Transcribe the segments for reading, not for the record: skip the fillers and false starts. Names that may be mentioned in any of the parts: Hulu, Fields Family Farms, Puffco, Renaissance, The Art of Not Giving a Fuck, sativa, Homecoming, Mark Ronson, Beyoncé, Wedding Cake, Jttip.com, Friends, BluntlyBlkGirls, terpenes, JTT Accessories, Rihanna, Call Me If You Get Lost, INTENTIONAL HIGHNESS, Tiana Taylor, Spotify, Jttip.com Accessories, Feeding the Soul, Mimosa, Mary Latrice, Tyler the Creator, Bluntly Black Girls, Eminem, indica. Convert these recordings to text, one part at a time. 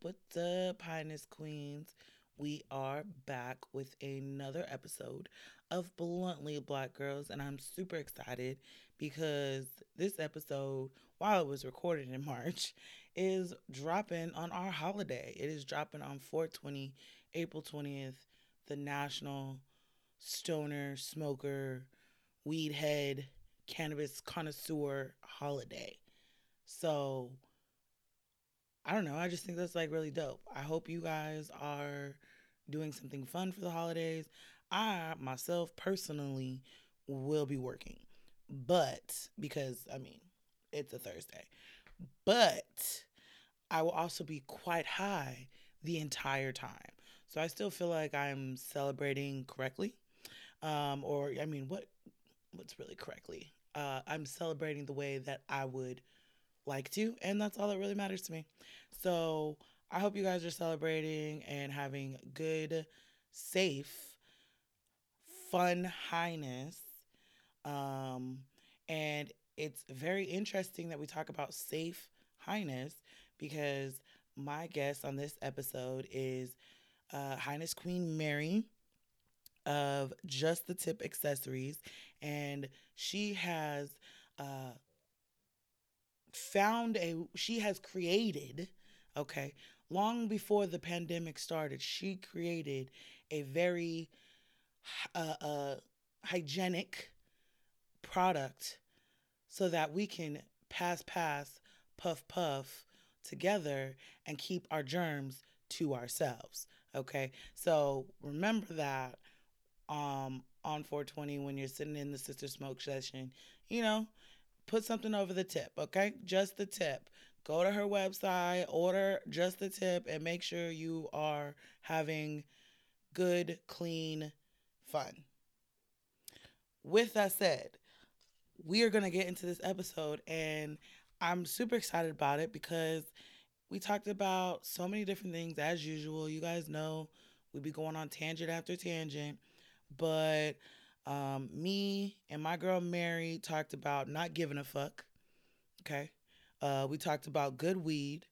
What's up, Highness Queens? We are back with another episode of Bluntly Black Girls, and I'm super excited because this episode, while it was recorded in March, is dropping on our holiday. It is dropping on 4/20, April 20th, the National Stoner Smoker Weed Head Cannabis Connoisseur Holiday. So, I don't know. I just think that's like really dope. I hope you guys are doing something fun for the holidays. I myself personally will be working, but because I mean, it's a Thursday, but I will also be quite high the entire time. So I still feel like I'm celebrating correctly. What's really correctly? I'm celebrating the way that I would like to, and that's all that really matters to me. So I hope you guys are celebrating and having good, safe, fun highness. And it's very interesting that we talk about safe highness because my guest on this episode is Highness Queen Mary of Jttip.com Accessories, and she has created, okay, long before the pandemic started, she created a very hygienic product so that we can pass, puff together and keep our germs to ourselves, okay? So remember that on 420 when you're sitting in the Sister Smoke session, you know, put something over the tip, okay? Just the tip. Go to her website, order just the tip, and make sure you are having good, clean fun. With that said, we are going to get into this episode, and I'm super excited about it because we talked about so many different things as usual. You guys know we be going on tangent after tangent, but me and my girl Mary talked about not giving a fuck, okay? We talked about good weed.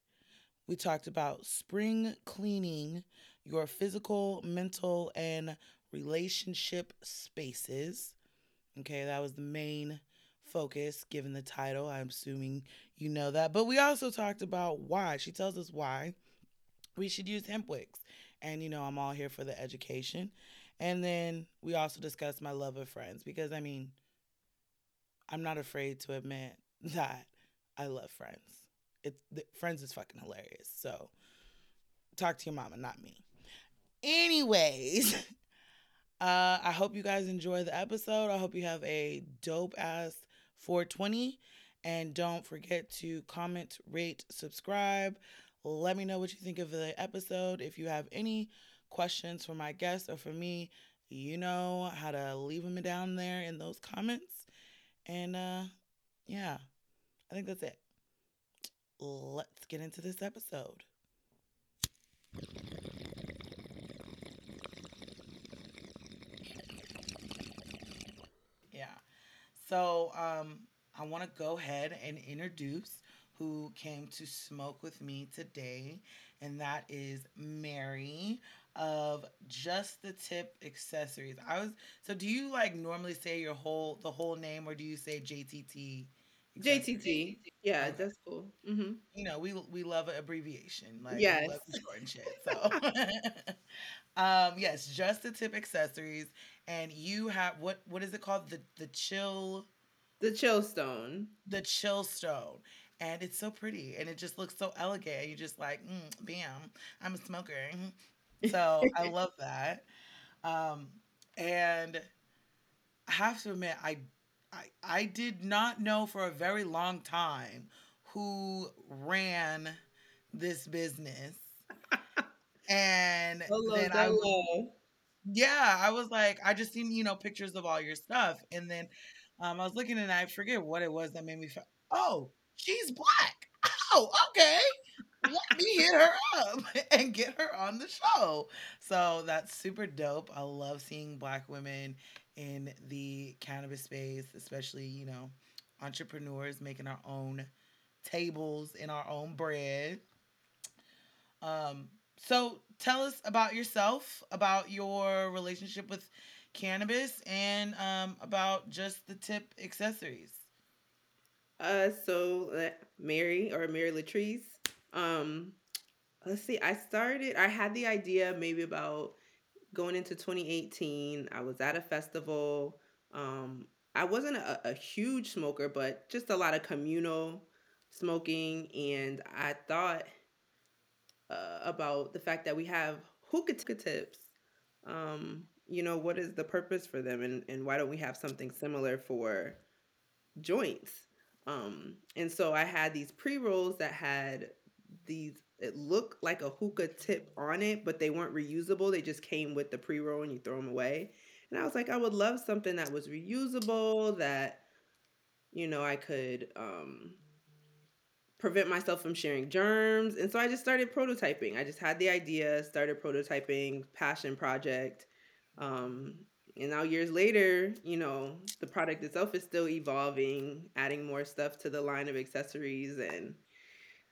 We talked about spring cleaning your physical, mental, and relationship spaces, okay? That was the main focus given the title. I'm assuming you know that. But we also talked about why. She tells us why we should use hemp wicks. And, you know, I'm all here for the education. And then we also discussed my love of Friends because, I mean, I'm not afraid to admit that I love Friends. Friends is fucking hilarious. So talk to your mama, not me. Anyways, I hope you guys enjoy the episode. I hope you have a dope-ass 420. And don't forget to comment, rate, subscribe. Let me know what you think of the episode. If you have any questions for my guests or for me, you know how to leave them down there in those comments. And yeah, I think that's it. Let's get into this episode. Yeah, so I want to go ahead and introduce who came to smoke with me today, and that is Mary of Jttip.com Accessories. So do you like normally say the whole name, or do you say JTT? JTT. Yeah, okay. That's cool. Mm-hmm. You know, we love an abbreviation. Like, yes. We love short and shit. So yes, Jttip.com Accessories, and you have what is it called? The chill stone. And it's so pretty, and it just looks so elegant. You're just like, bam, I'm a smoker. So I love that. And I have to admit, I did not know for a very long time who ran this business. And I was like, I just seen, you know, pictures of all your stuff. And then I was looking, and I forget what it was that made me feel, oh, she's Black. Oh, okay. Let me hit her up and get her on the show. So that's super dope. I love seeing Black women in the cannabis space, especially, you know, entrepreneurs making our own tables and our own bread. So tell us about yourself, about your relationship with cannabis, and about just the Jttip accessories. Mary Latrice. Let's see. I had the idea maybe about going into 2018. I was at a festival. I wasn't a huge smoker, but just a lot of communal smoking. And I thought about the fact that we have hookah tips. What is the purpose for them? And why don't we have something similar for joints? And so I had these pre-rolls that had these, it looked like a hookah tip on it, but they weren't reusable. They just came with the pre-roll and you throw them away. And I was like, I would love something that was reusable, that, I could prevent myself from sharing germs. And so I just started prototyping. I just had the idea, started prototyping, passion project. And now years later, the product itself is still evolving, adding more stuff to the line of accessories, and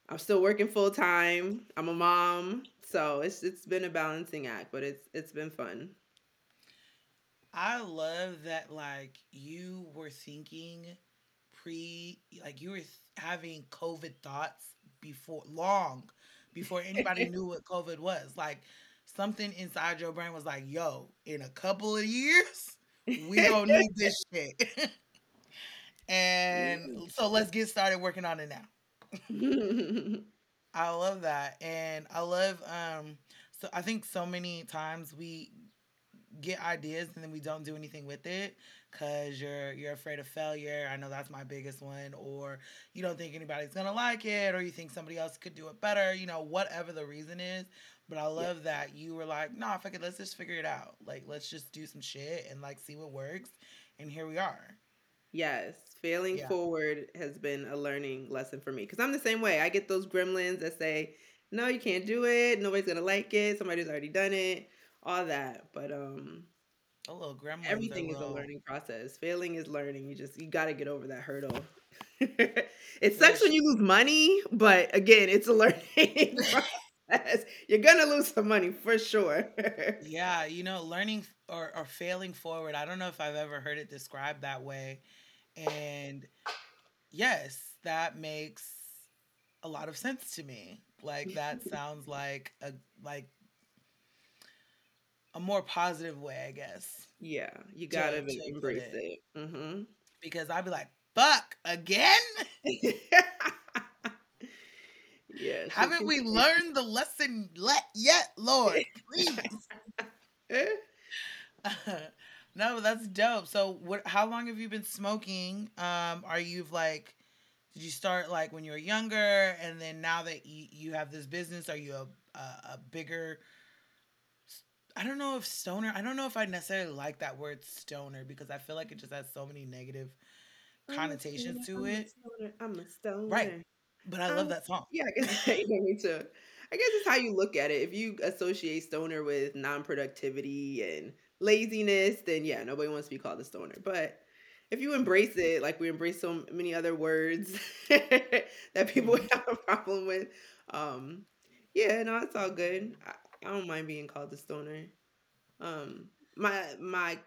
I'm still working full time. I'm a mom, so it's been a balancing act, but it's been fun. I love that, you were thinking you were having COVID thoughts long before anybody knew what COVID was. Something inside your brain was like, yo, in a couple of years, we don't need this shit. And so let's get started working on it now. I love that. And I love, so I think so many times we get ideas and then we don't do anything with it because you're afraid of failure. I know that's my biggest one. Or you don't think anybody's going to like it, or you think somebody else could do it better, whatever the reason is. But I love that you were like, nah, fuck it, let's just figure it out. Let's just do some shit and see what works. And here we are. Yes. Failing forward has been a learning lesson for me. Because I'm the same way. I get those gremlins that say, no, you can't do it. Nobody's going to like it. Somebody's already done it. All that. But everything is a learning process. Failing is learning. You got to get over that hurdle. It sucks when you lose money. But again, it's a learning process. You're gonna lose some money for sure. Yeah, learning or failing forward. I don't know if I've ever heard it described that way. And yes, that makes a lot of sense to me. That sounds like a more positive way, I guess. Yeah, you gotta embrace it. Mm-hmm. Because I'd be like, fuck again. Yes. Haven't we learned the lesson yet, Lord? Please. No, that's dope. So, how long have you been smoking? Did you start when you were younger, and then now that you have this business, are you a bigger? I don't know if stoner. I don't know if I necessarily like that word stoner, because I feel like it just has so many negative connotations to it. I'm a stoner. Right. But I love that song. Yeah, I guess me too. I guess it's how you look at it. If you associate stoner with non-productivity and laziness, then yeah, nobody wants to be called a stoner. But if you embrace it, like we embrace so many other words that people have a problem with, it's all good. I don't mind being called a stoner. My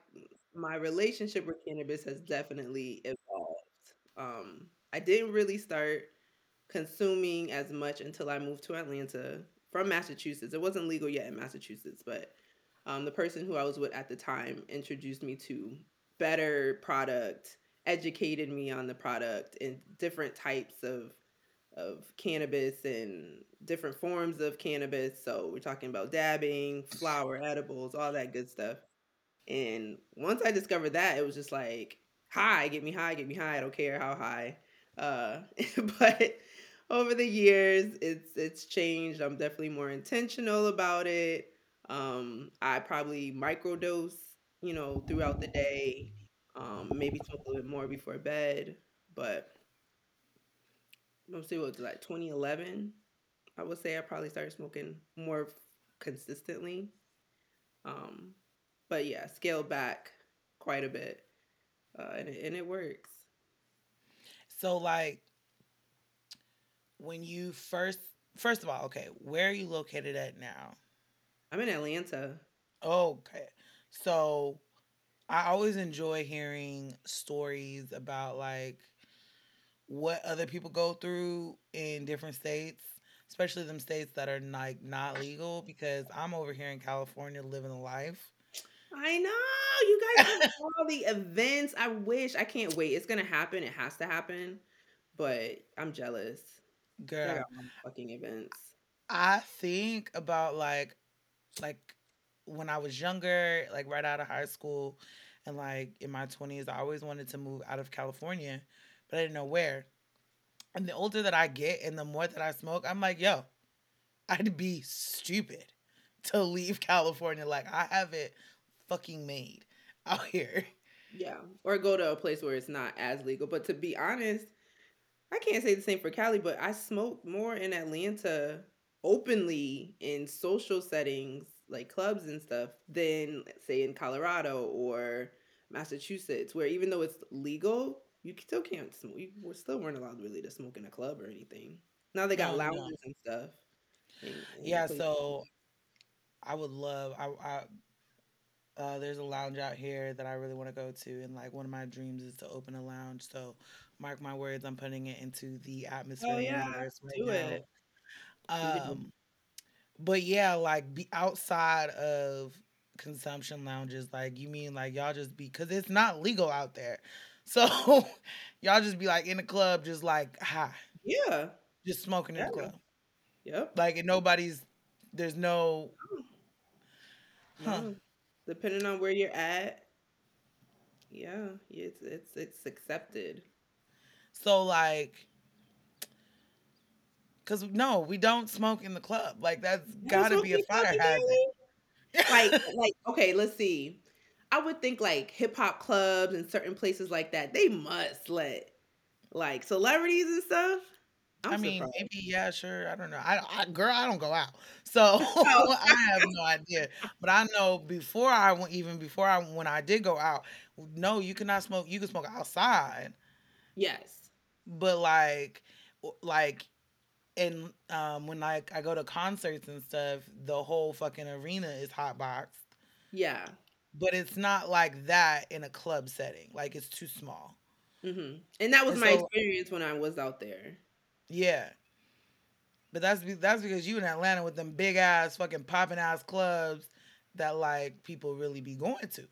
relationship with cannabis has definitely evolved. I didn't really start consuming as much until I moved to Atlanta from Massachusetts. It wasn't legal yet in Massachusetts, but the person who I was with at the time introduced me to better product, educated me on the product and different types of cannabis and different forms of cannabis. So we're talking about dabbing, flower, edibles, all that good stuff. And once I discovered that, it was just like, high, get me high, get me high. I don't care how high. But over the years, it's changed. I'm definitely more intentional about it. I probably microdose, throughout the day. Maybe smoke a little bit more before bed. But let's see, 2011? I would say I probably started smoking more consistently. But yeah, scaled back quite a bit, and it works. So, when you first First of all, okay, where are you located at now? I'm in Atlanta. Okay. So I always enjoy hearing stories about, like, what other people go through in different states, especially them states that are, like, not legal, because I'm over here in California living the life. I know. You guys have all the events. I wish. I can't wait. It's going to happen. It has to happen. But I'm jealous. Girl. Girl, fucking events. I think about, like when I was younger, like right out of high school and like in my 20s, I always wanted to move out of California, but I didn't know where. And the older that I get and the more that I smoke, I'm like, yo, I'd be stupid to leave California. Like, I have it fucking made out here. Yeah. Or go to a place where it's not as legal. But to be honest, I can't say the same for Cali, but I smoke more in Atlanta openly in social settings, like clubs and stuff, than, say, in Colorado or Massachusetts, where even though it's legal, you still can't smoke. You still weren't allowed really to smoke in a club or anything. Now they got lounges and stuff. Yeah, so I would love... I there's a lounge out here that I really want to go to, and like one of my dreams is to open a lounge, so... Mark my words, I'm putting it into the atmosphere of the universe right now. But yeah, like be outside of consumption lounges, like you mean like y'all just be, because it's not legal out there. So y'all just be like in the club, just like high. Yeah. Just smoking in the club. Yep. Like and nobody's, there's no. Depending on where you're at. Yeah, it's accepted. So, like, because, no, we don't smoke in the club. Like, that's got to be a fire hazard. Like, okay, let's see. I would think, like, hip-hop clubs and certain places like that, they must let, like, celebrities and stuff. I mean, maybe, yeah, sure. I don't know. Girl, I don't go out. So, I have no idea. But I know when I did go out, no, you cannot smoke. You can smoke outside. Yes. But like, and when like I go to concerts and stuff, the whole fucking arena is hotboxed. Yeah. But it's not like that in a club setting. Like it's too small. Mm-hmm. And that was my experience when I was out there. Yeah. But that's because you in Atlanta with them big ass fucking popping ass clubs that like people really be going to.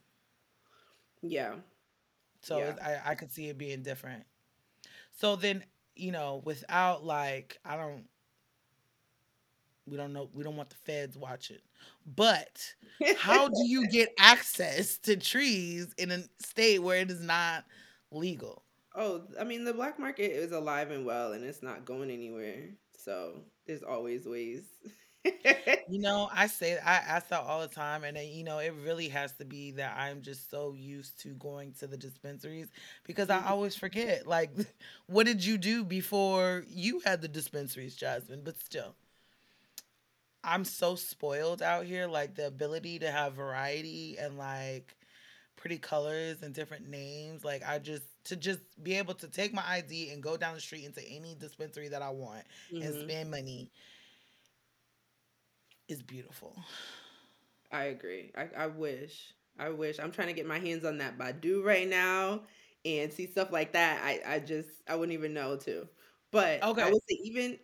Yeah. So yeah. I could see it being different. So then, you know, without like, we don't want the feds watching. But how do you get access to trees in a state where it is not legal? Oh, I mean, the black market is alive and well, and it's not going anywhere. So there's always ways. You know, I ask that all the time, and you know, it really has to be that I'm just so used to going to the dispensaries because I always forget. Like, what did you do before you had the dispensaries, Jasmine? But still, I'm so spoiled out here. Like the ability to have variety and like pretty colors and different names. Like I just be able to take my ID and go down the street into any dispensary that I want and spend money. Is beautiful. I agree. I wish. I'm trying to get my hands on that Badu right now and see stuff like that. I wouldn't even know to. But okay. I would say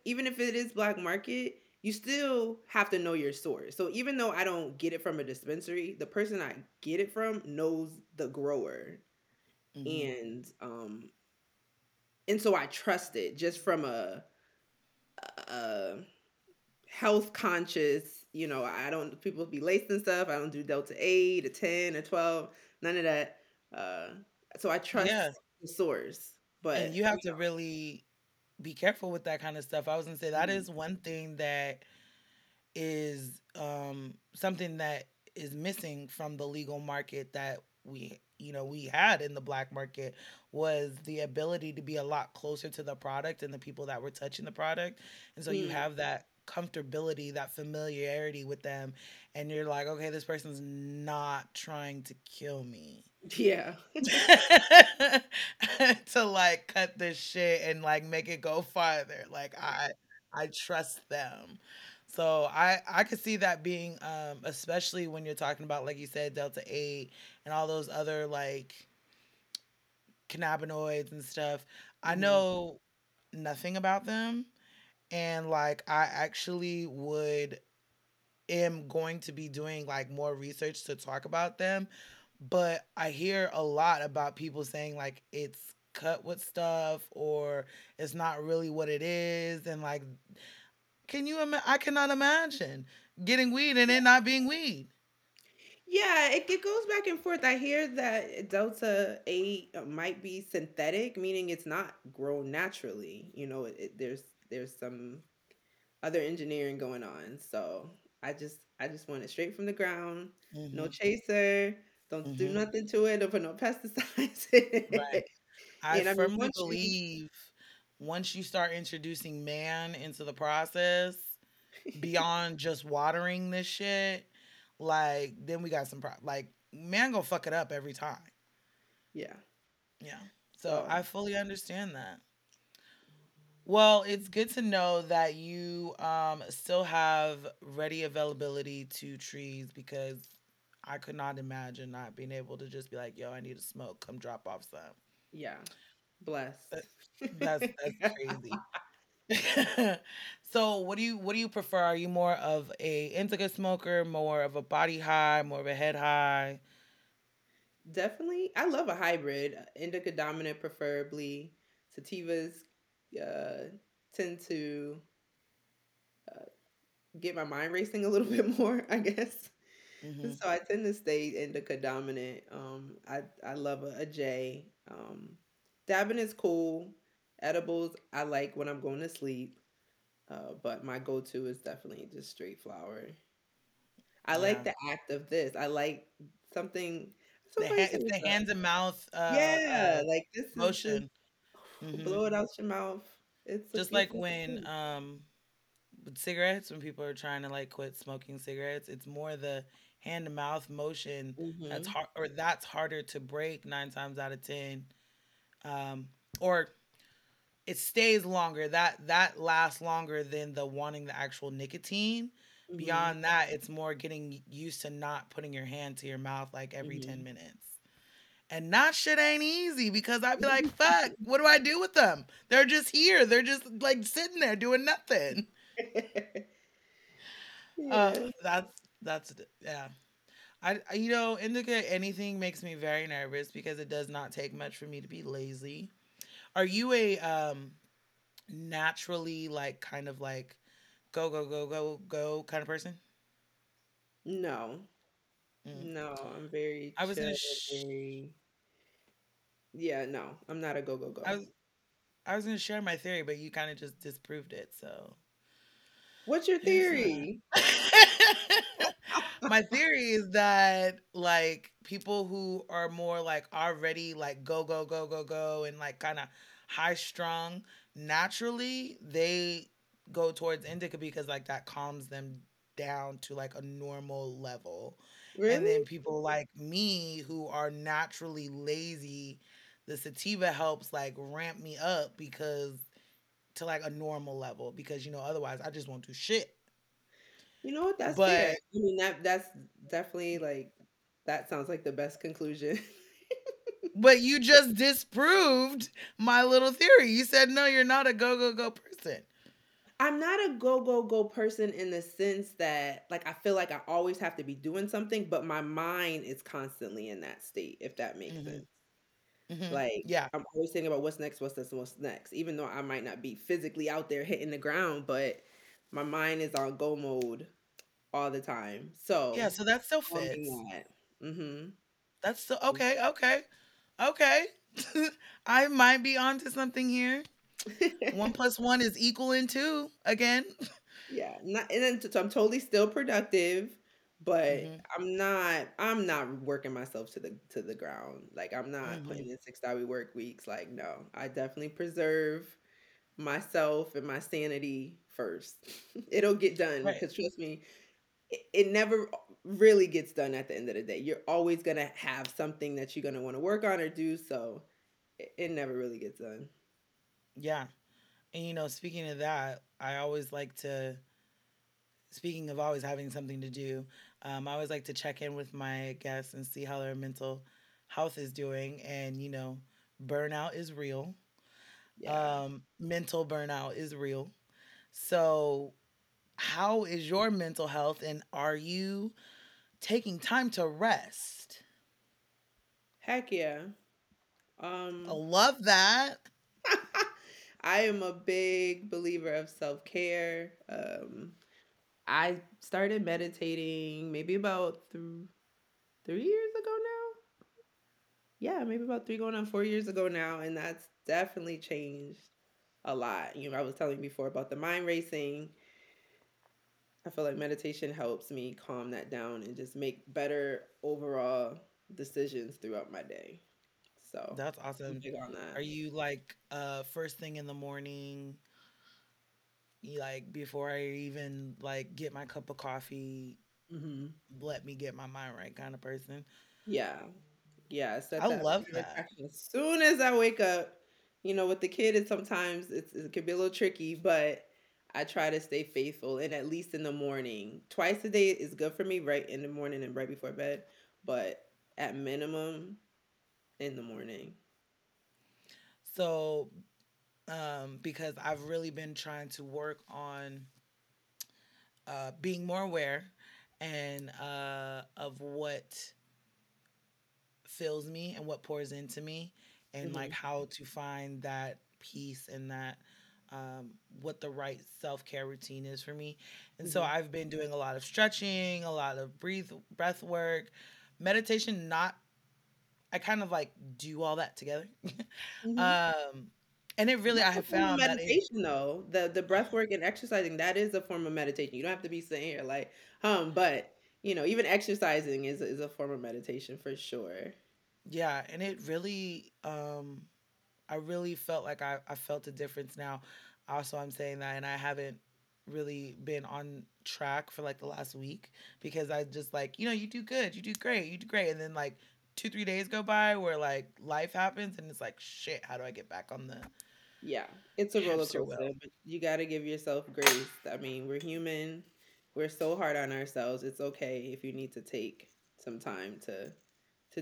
even if it is black market, you still have to know your source. So even though I don't get it from a dispensary, the person I get it from knows the grower. Mm-hmm. And so I trust it just from a health conscious, you know, people be laced and stuff. I don't do Delta 8 or 10 or 12, none of that. So I trust the source. But and you have to really be careful with that kind of stuff. I was going to say that is one thing that is something that is missing from the legal market that we had in the black market was the ability to be a lot closer to the product and the people that were touching the product. And so you have that comfortability, that familiarity with them, and you're like, okay, this person's not trying to kill me. Yeah. To like cut this shit and like make it go farther. Like I I trust them. So I could see that being, especially when you're talking about, like you said, Delta 8 and all those other, like, cannabinoids and stuff. I know nothing about them. And, like, I actually am going to be doing, like, more research to talk about them. But I hear a lot about people saying, like, it's cut with stuff or it's not really what it is. And, like, I cannot imagine getting weed and it not being weed. Yeah, it goes back and forth. I hear that Delta 8 might be synthetic, meaning it's not grown naturally. You know, there's some other engineering going on. So I just want it straight from the ground. Mm-hmm. No chaser. Don't do nothing to it. Don't put no pesticides in it. Right. I firmly believe once you start introducing man into the process, beyond just watering this shit, like, then we got some like, man gonna fuck it up every time. Yeah. Yeah. So I fully understand that. Well, it's good to know that you still have ready availability to trees, because I could not imagine not being able to just be like, yo, I need a smoke. Come drop off some. Yeah. Blessed. That's crazy. So what do you prefer? Are you more of a indica smoker, more of a body high, more of a head high? Definitely. I love a hybrid. Indica dominant preferably. Sativas tend to get my mind racing a little bit more, I guess. Mm-hmm. So I tend to stay indica dominant. I love a J. Dabbing is cool. Edibles, I like when I'm going to sleep. But my go-to is definitely just straight flower. I like the act of this. I like something. The hands and mouth. Like this motion. Blow it out your mouth. It's just like when with cigarettes, when people are trying to like quit smoking cigarettes, it's more the hand to mouth motion that's hard, or that's harder to break 9 times out of 10, or it stays longer. That lasts longer than the wanting the actual nicotine. Beyond that, it's more getting used to not putting your hand to your mouth like every 10 minutes. And that shit ain't easy, because I'd be like, fuck, what do I do with them? They're just here. They're just like sitting there doing nothing. I indica, anything makes me very nervous because it does not take much for me to be lazy. Are you a naturally like kind of like go kind of person? No. No, I'm very chill, I'm not a go. I was going to share my theory, but you kind of just disproved it, so. What's your theory? My theory is that, like, people who are more, like, already, like, go, and, like, kind of high-strung, naturally, they go towards indica because, like, that calms them down to, like, a normal level. Really? And then people like me who are naturally lazy, the sativa helps like ramp me up to like a normal level, because, you know, otherwise I just won't do shit. You know what? That's fair. I mean, that's definitely like, that sounds like the best conclusion. But you just disproved my little theory. You said, no, you're not a go person. I'm not a go person in the sense that, like, I feel like I always have to be doing something, but my mind is constantly in that state, if that makes sense. Mm-hmm. Like, yeah. I'm always thinking about what's next, even though I might not be physically out there hitting the ground, but my mind is on go mode all the time. So, yeah, so that still fits. That's still, okay. I might be onto something here. 1 + 1 = 2 again. Yeah, so I'm totally still productive, but I'm not working myself to the ground. Like, I'm not putting in 6-hour work weeks. Like, no, I definitely preserve myself and my sanity first. It'll get done, because trust me, it never really gets done at the end of the day. You're always gonna have something that you're gonna want to work on or do, so it never really gets done. Yeah. And, you know, speaking of that, I always like to, speaking of always having something to do, I always like to check in with my guests and see how their mental health is doing. And, you know, burnout is real. Yeah. Mental burnout is real. So how is your mental health, and are you taking time to rest? Heck yeah. I love that. I am a big believer of self-care. I started meditating maybe about 3 years ago now. Yeah, maybe about 3 going on 4 years ago now. And that's definitely changed a lot. You know, I was telling you before about the mind racing. I feel like meditation helps me calm that down and just make better overall decisions throughout my day. So that's awesome. On that. Are you like first thing in the morning, you like before I even like get my cup of coffee, mm-hmm. let me get my mind right kind of person? Yeah. Yeah. I love that. As soon as I wake up, you know, with the kid, sometimes it can be a little tricky, but I try to stay faithful, and at least in the morning. Twice a day is good for me, right in the morning and right before bed, but at minimum in the morning. So, because I've really been trying to work on being more aware and of what fills me and what pours into me, and mm-hmm. like how to find that peace and that what the right self-care routine is for me. And mm-hmm. so I've been doing a lot of stretching, a lot of breath work, meditation, I kind of like do all that together. Mm-hmm. And it really, I have found meditation that though, the breath work and exercising, that is a form of meditation. You don't have to be sitting here like, but you know, even exercising is a form of meditation for sure. Yeah. And it really, I really felt like I felt a difference now. Also, I'm saying that, and I haven't really been on track for like the last week because I just like, you know, you do good, you do great. And then like 2-3 days go by where like life happens and it's like, shit, how do I get back on the... Yeah, it's a roller coaster, but you got to give yourself grace. I mean, we're human. We're so hard on ourselves. It's okay if you need to take some time to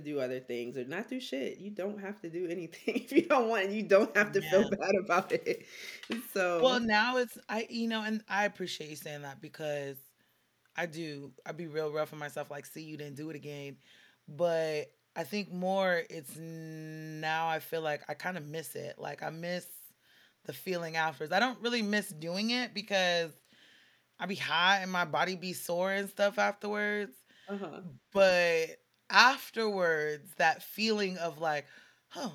do other things or not do shit. You don't have to do anything if you don't want, and you don't have to feel bad about it. So well, now it's and I appreciate you saying that because I'd be real rough on myself, like, see, you didn't do it again. But I think more it's now I feel like I kind of miss it. Like I miss the feeling afterwards. I don't really miss doing it because I be high and my body be sore and stuff afterwards. Uh-huh. But afterwards, that feeling of like, oh,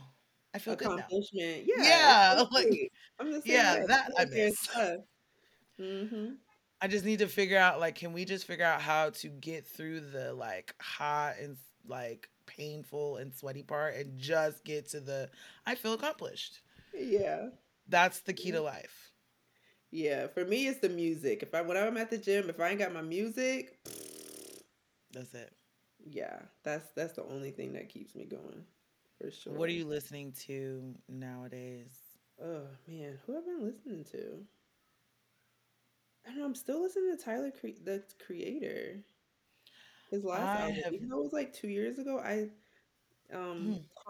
I feel good now. Accomplishment, yeah, like, I'm just saying that I miss. Mm-hmm. I just need to figure out, like, can we just figure out how to get through the like hot and like painful and sweaty part and just get to the I feel accomplished. Yeah, that's the key to life. Yeah, for me it's the music. When I'm at the gym, if I ain't got my music, that's it. Yeah, that's the only thing that keeps me going, for sure. What are you listening to nowadays? Oh, man, who have I been listening to? I don't know, I'm still listening to Tyler the Creator. His last album, even though it was like 2 years ago, Call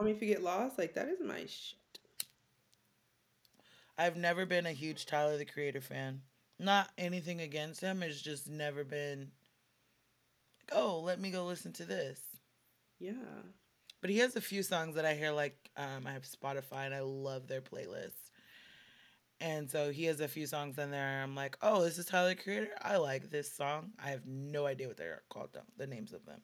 Me If You Get Lost, like, that is my shit. I've never been a huge Tyler the Creator fan. Not anything against him, it's just never been... oh, let me go listen to this. Yeah. But he has a few songs that I hear, like, I have Spotify and I love their playlist. And so he has a few songs in there. I'm like, oh, this is Tyler the Creator. I like this song. I have no idea what they're called, the names of them.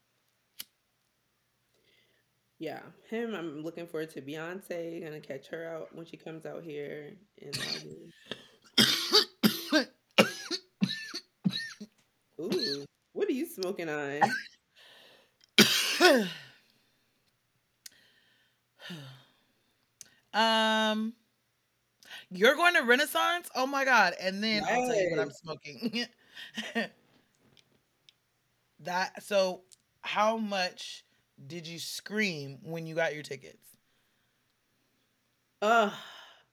Yeah. Him, I'm looking forward to Beyonce. Gonna catch her out when she comes out here in August. Ooh. What are you smoking on? You're going to Renaissance? Oh my God. And then nice. I'll tell you what I'm smoking. So how much did you scream when you got your tickets?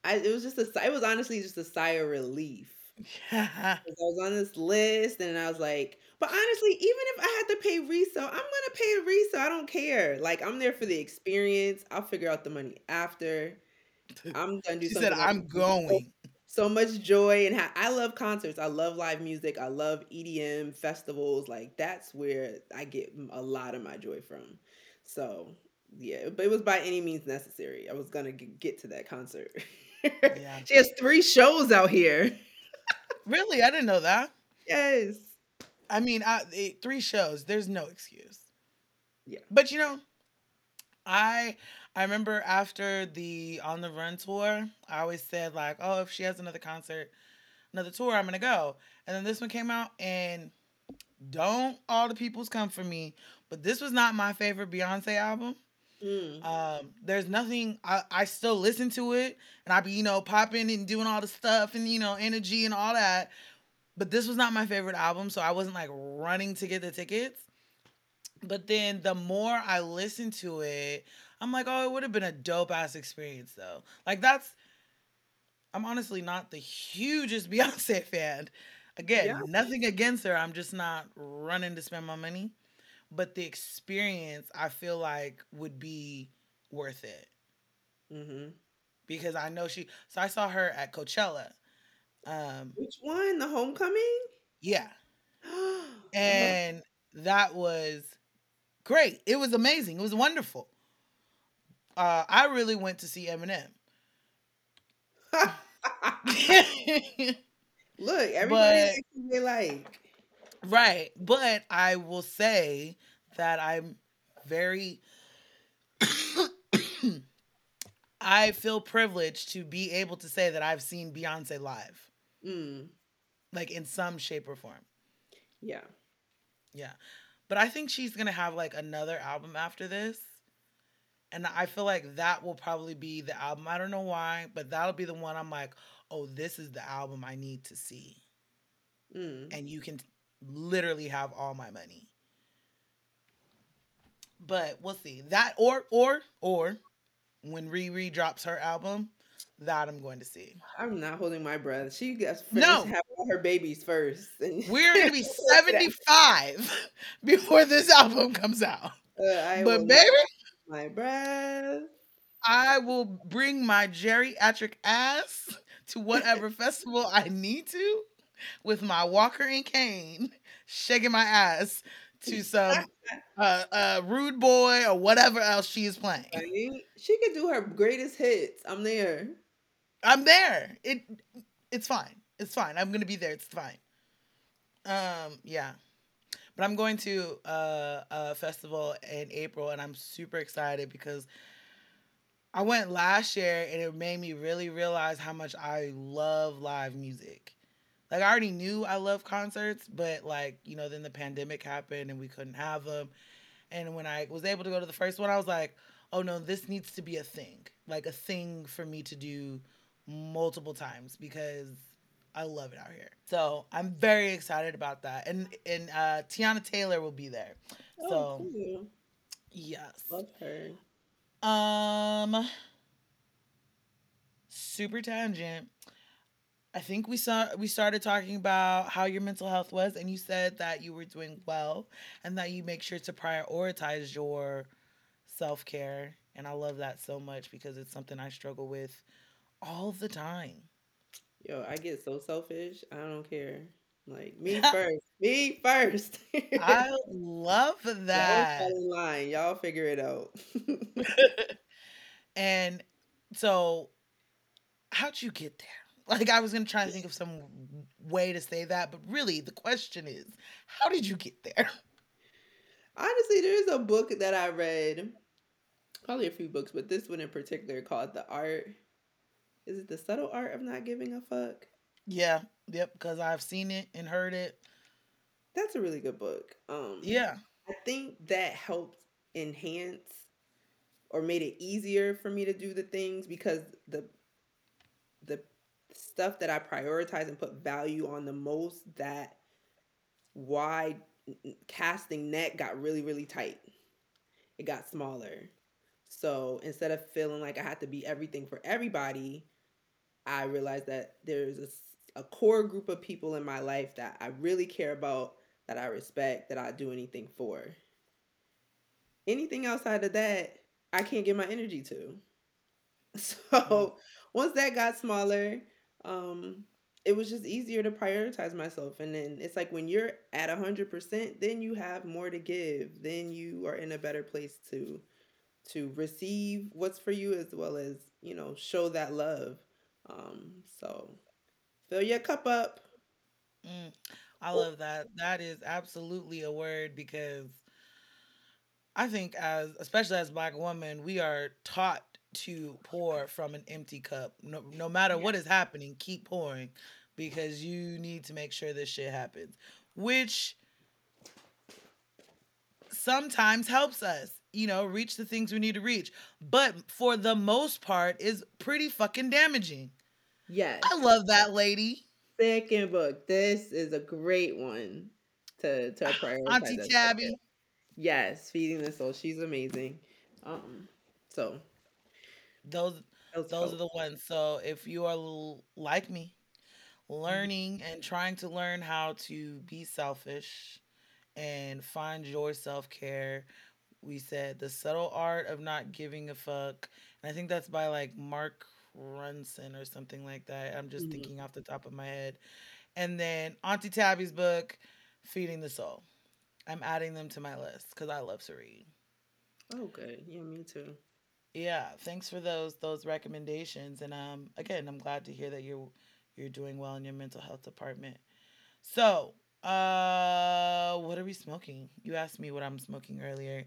it was honestly just a sigh of relief. Yeah. I was on this list and I was like, but honestly, even if I had to pay resale, I'm gonna pay a resale. I don't care. Like, I'm there for the experience. I'll figure out the money after. I'm gonna do. She said, "I'm going." So much joy, and I love concerts. I love live music. I love EDM festivals. Like, that's where I get a lot of my joy from. So yeah, but it was by any means necessary. I was gonna get to that concert. Yeah. She has 3 shows out here. Really? I didn't know that. Yes. I mean, 3 shows. There's no excuse. Yeah. But, you know, I remember after the On the Run tour, I always said, like, oh, if she has another concert, another tour, I'm going to go. And then this one came out, and don't all the peoples come for me, but this was not my favorite Beyonce album. Mm. There's nothing, I still listen to it and I be, you know, popping and doing all the stuff and, you know, energy and all that. But this was not my favorite album. So I wasn't like running to get the tickets. But then the more I listened to it, I'm like, oh, it would have been a dope ass experience though. Like I'm honestly not the hugest Beyonce fan. Again, yeah. Nothing against her. I'm just not running to spend my money. But the experience, I feel like, would be worth it. Mm-hmm. Because I know she... So I saw her at Coachella. Which one? The Homecoming? Yeah. And that was great. It was amazing. It was wonderful. I really went to see Eminem. Look, everybody they like... Right, but I will say that I'm very, I feel privileged to be able to say that I've seen Beyonce live, like in some shape or form. Yeah. Yeah. But I think she's going to have like another album after this. And I feel like that will probably be the album. I don't know why, but that'll be the one I'm like, oh, this is the album I need to see. And you can literally have all my money. But we'll see. That or when Riri drops her album, that I'm going to see. I'm not holding my breath. She gets to have all her babies first. We're going to be 75 before this album comes out. But baby, my breath. I will bring my geriatric ass to whatever festival I need to, with my walker and cane, shaking my ass to some rude boy or whatever else she is playing. She can do her greatest hits. I'm there. It's fine. I'm gonna be there. It's fine. Yeah, but I'm going to a festival in April, and I'm super excited because I went last year, and it made me really realize how much I love live music. Like, I already knew I love concerts, but, like, you know, then the pandemic happened and we couldn't have them. And when I was able to go to the first one, I was like, oh, no, this needs to be a thing. Like, a thing for me to do multiple times because I love it out here. So I'm very excited about that. And Tiana Taylor will be there. Oh, so, cool. Yes. Love her. Super tangent. I think we started talking about how your mental health was, and you said that you were doing well and that you make sure to prioritize your self-care. And I love that so much because it's something I struggle with all the time. Yo, I get so selfish. I don't care. Like, me first. Me first. I love that. Y'all fall in line. Y'all figure it out. And so how'd you get there? Like, I was going to try to think of some way to say that, but really the question is, how did you get there? Honestly, there's a book that I read, probably a few books, but this one in particular called The Subtle Art of Not Giving a Fuck? Yeah. Yep. Because I've seen it and heard it. That's a really good book. Yeah. I think that helped enhance or made it easier for me to do the things because the stuff that I prioritize and put value on the most, that wide casting net got really, really tight. It got smaller. So instead of feeling like I had to be everything for everybody, I realized that there's a core group of people in my life that I really care about, that I respect, that I do anything for. Anything outside of that, I can't give my energy to. So once that got smaller, it was just easier to prioritize myself. And then it's like when you're at 100%, then you have more to give. Then you are in a better place to receive what's for you, as well as, you know, show that love. So fill your cup up. I love that. That is absolutely a word, because I think especially as Black women, we are taught to pour from an empty cup. No matter what is happening, keep pouring, because you need to make sure this shit happens, which sometimes helps us, you know, reach the things we need to reach. But for the most part is pretty fucking damaging. Yes. I love that lady. Second book. This is a great one to prioritize. Auntie Tabby. Stuff. Yes. Feeding the Soul. She's amazing. So those are the ones. So if you are like me, learning and trying to learn how to be selfish and find your self-care, we said The Subtle Art of Not Giving a Fuck. And I think that's by like Mark Ronson or something like that. I'm just thinking off the top of my head. And then Auntie Tabby's book, Feeding the Soul. I'm adding them to my list because I love to read. Oh, good. Yeah, me too. Yeah, thanks for those recommendations. And again, I'm glad to hear that you're doing well in your mental health department. So, what are we smoking? You asked me what I'm smoking earlier.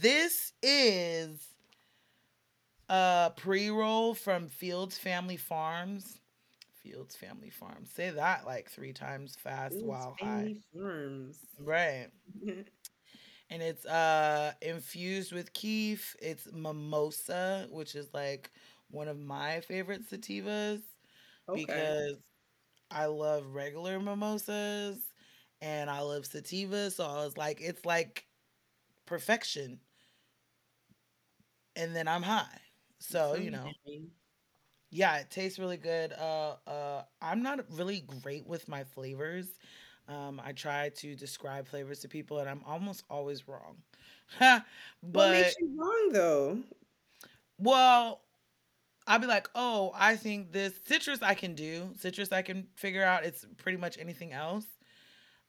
This is a pre-roll from Fields Family Farms. Fields Family Farms. Say that like 3 times fast while high. Farms. Right. And it's infused with keef. It's Mimosa, which is like one of my favorite sativas because I love regular mimosas and I love sativas. So I was like, it's like perfection. And then I'm high. So, you know, yeah, it tastes really good. I'm not really great with my flavors. I try to describe flavors to people, and I'm almost always wrong. But what makes you wrong, though? Well, I'll be like, oh, I think this citrus I can do. Citrus I can figure out. It's pretty much anything else.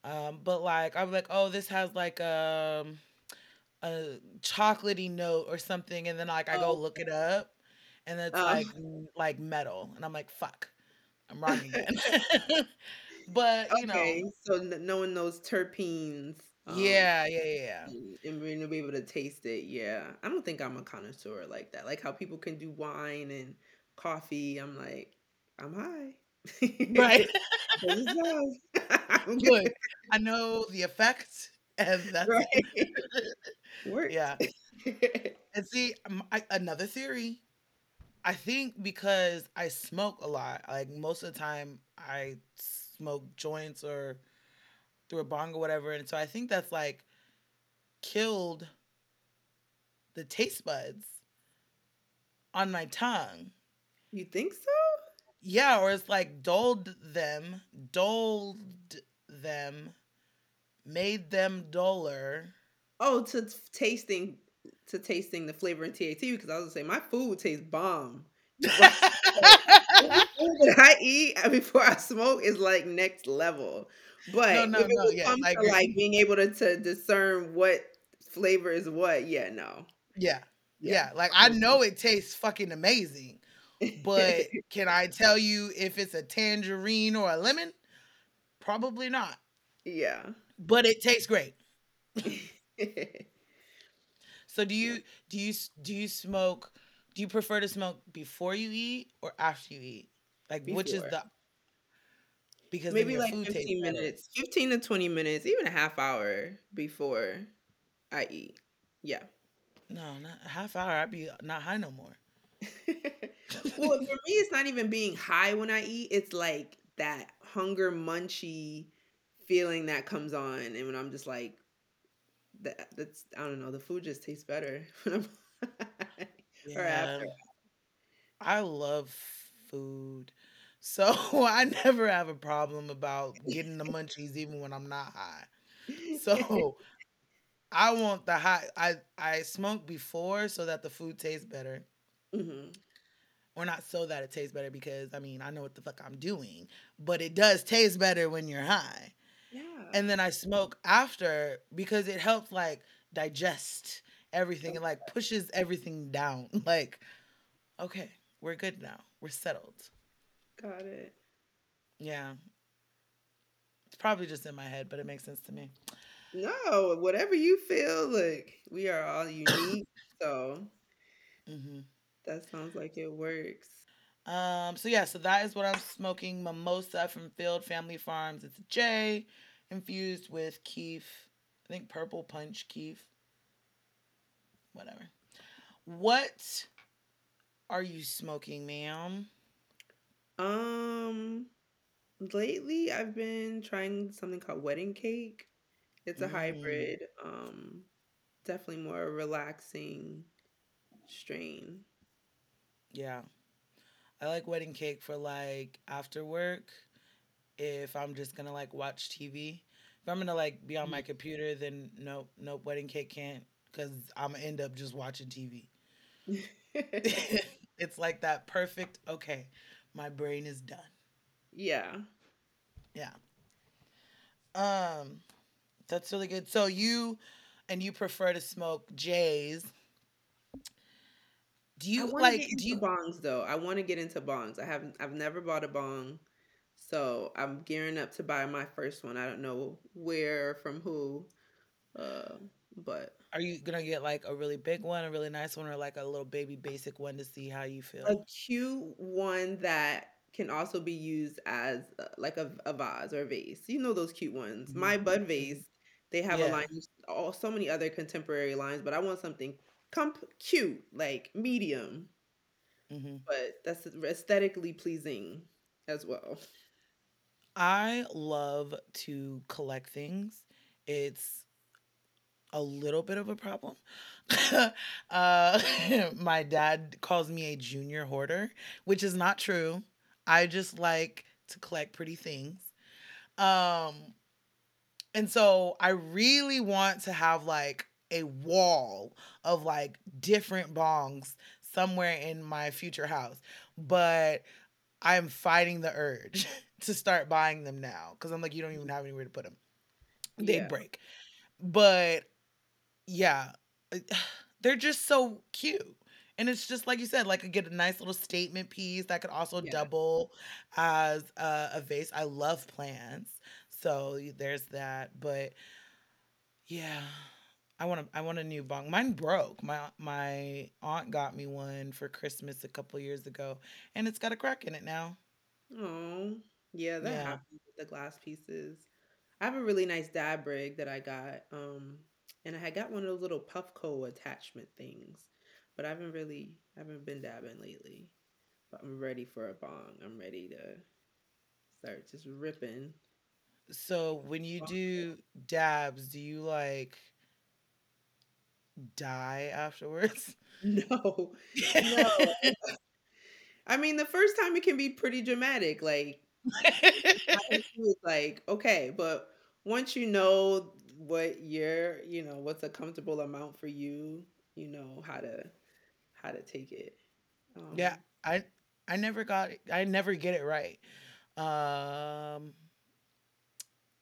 But, like, I'll be like, oh, this has, like, a chocolatey note or something. And then, like, I go look it up, and it's, like metal. And I'm like, fuck, I'm wrong again. But you know, so knowing those terpenes, and being able to taste it, I don't think I'm a connoisseur like that. Like how people can do wine and coffee, I'm like, I'm high, right? I'm good. I know the effect, and that's right. It. Yeah. And see, another theory. I think because I smoke a lot, like most of the time I smoke joints or through a bong or whatever. And so I think that's like killed the taste buds on my tongue. You think so? Yeah. Or it's like dulled them, made them duller. Oh, to tasting the flavor in TAT, because I was going to say my food tastes bomb. What I eat before I smoke is like next level. But like being able to discern what flavor is what, like I know it tastes fucking amazing, but can I tell you if it's a tangerine or a lemon? Probably not. Yeah, but it tastes great. So do you smoke? Do you prefer to smoke before you eat or after you eat? Like before. Which is the... Because maybe like 15 minutes. 15 to 20 minutes, even a half hour before I eat. Yeah. No, not a half hour. I'd be not high no more. Well, for me, it's not even being high when I eat. It's like that hunger munchy feeling that comes on. And when I'm just like, that's I don't know. The food just tastes better when I'm high. Yeah. I love food. So I never have a problem about getting the munchies even when I'm not high. So I want the high. I smoke before so that the food tastes better. Mm-hmm. Or not so that it tastes better, because, I mean, I know what the fuck I'm doing. But it does taste better when you're high. Yeah. And then I smoke after because it helps, like, digest everything. It, like, pushes everything down. Like, okay, we're good now. We're settled. Got it. Yeah. It's probably just in my head, but it makes sense to me. No, whatever you feel, like, we are all unique, so... Mm-hmm. That sounds like it works. So that is what I'm smoking. Mimosa from Fields Family Farms. It's a J infused with keef. I think Purple Punch keef. Whatever. What are you smoking, ma'am? Lately I've been trying something called Wedding Cake. It's a hybrid. Definitely more relaxing strain. Yeah. I like Wedding Cake for, like, after work, if I'm just going to, like, watch TV. If I'm going to, like, be on my computer, then nope, Wedding Cake can't, because I'm going to end up just watching TV. It's like that perfect, okay, my brain is done. Yeah. Yeah. That's really good. So you prefer to smoke J's. Do you bongs though? I want to get into bongs. I've never bought a bong, so I'm gearing up to buy my first one. I don't know where, from who, but are you gonna get like a really big one, a really nice one, or like a little baby basic one to see how you feel? A cute one that can also be used as like a vase or a vase. You know those cute ones. Mm-hmm. My Bud Vase, they have a line. Oh, so many other contemporary lines, but I want something cute, like medium, but that's aesthetically pleasing as well. I love to collect things. It's a little bit of a problem. My dad calls me a junior hoarder, which is not true. I just like to collect pretty things. And so I really want to have like a wall of like different bongs somewhere in my future house, but I'm fighting the urge to start buying them now because I'm like, you don't even have anywhere to put them. They break. But yeah, they're just so cute. And it's just like you said, like get a nice little statement piece that could also double as a vase. I love plants, so there's that. But yeah, I want a new bong. Mine broke. My aunt got me one for Christmas a couple years ago, and it's got a crack in it now. Oh, yeah, that happens with the glass pieces. I have a really nice dab rig that I got, and I had got one of those little Puffco attachment things, but I haven't been dabbing lately. But I'm ready for a bong. I'm ready to start just ripping. So when you do dabs, do you like die afterwards? No. I mean, the first time it can be pretty dramatic, like like okay, but once you know what you're, you know, what's a comfortable amount for you, you know how to take it. I never get it right,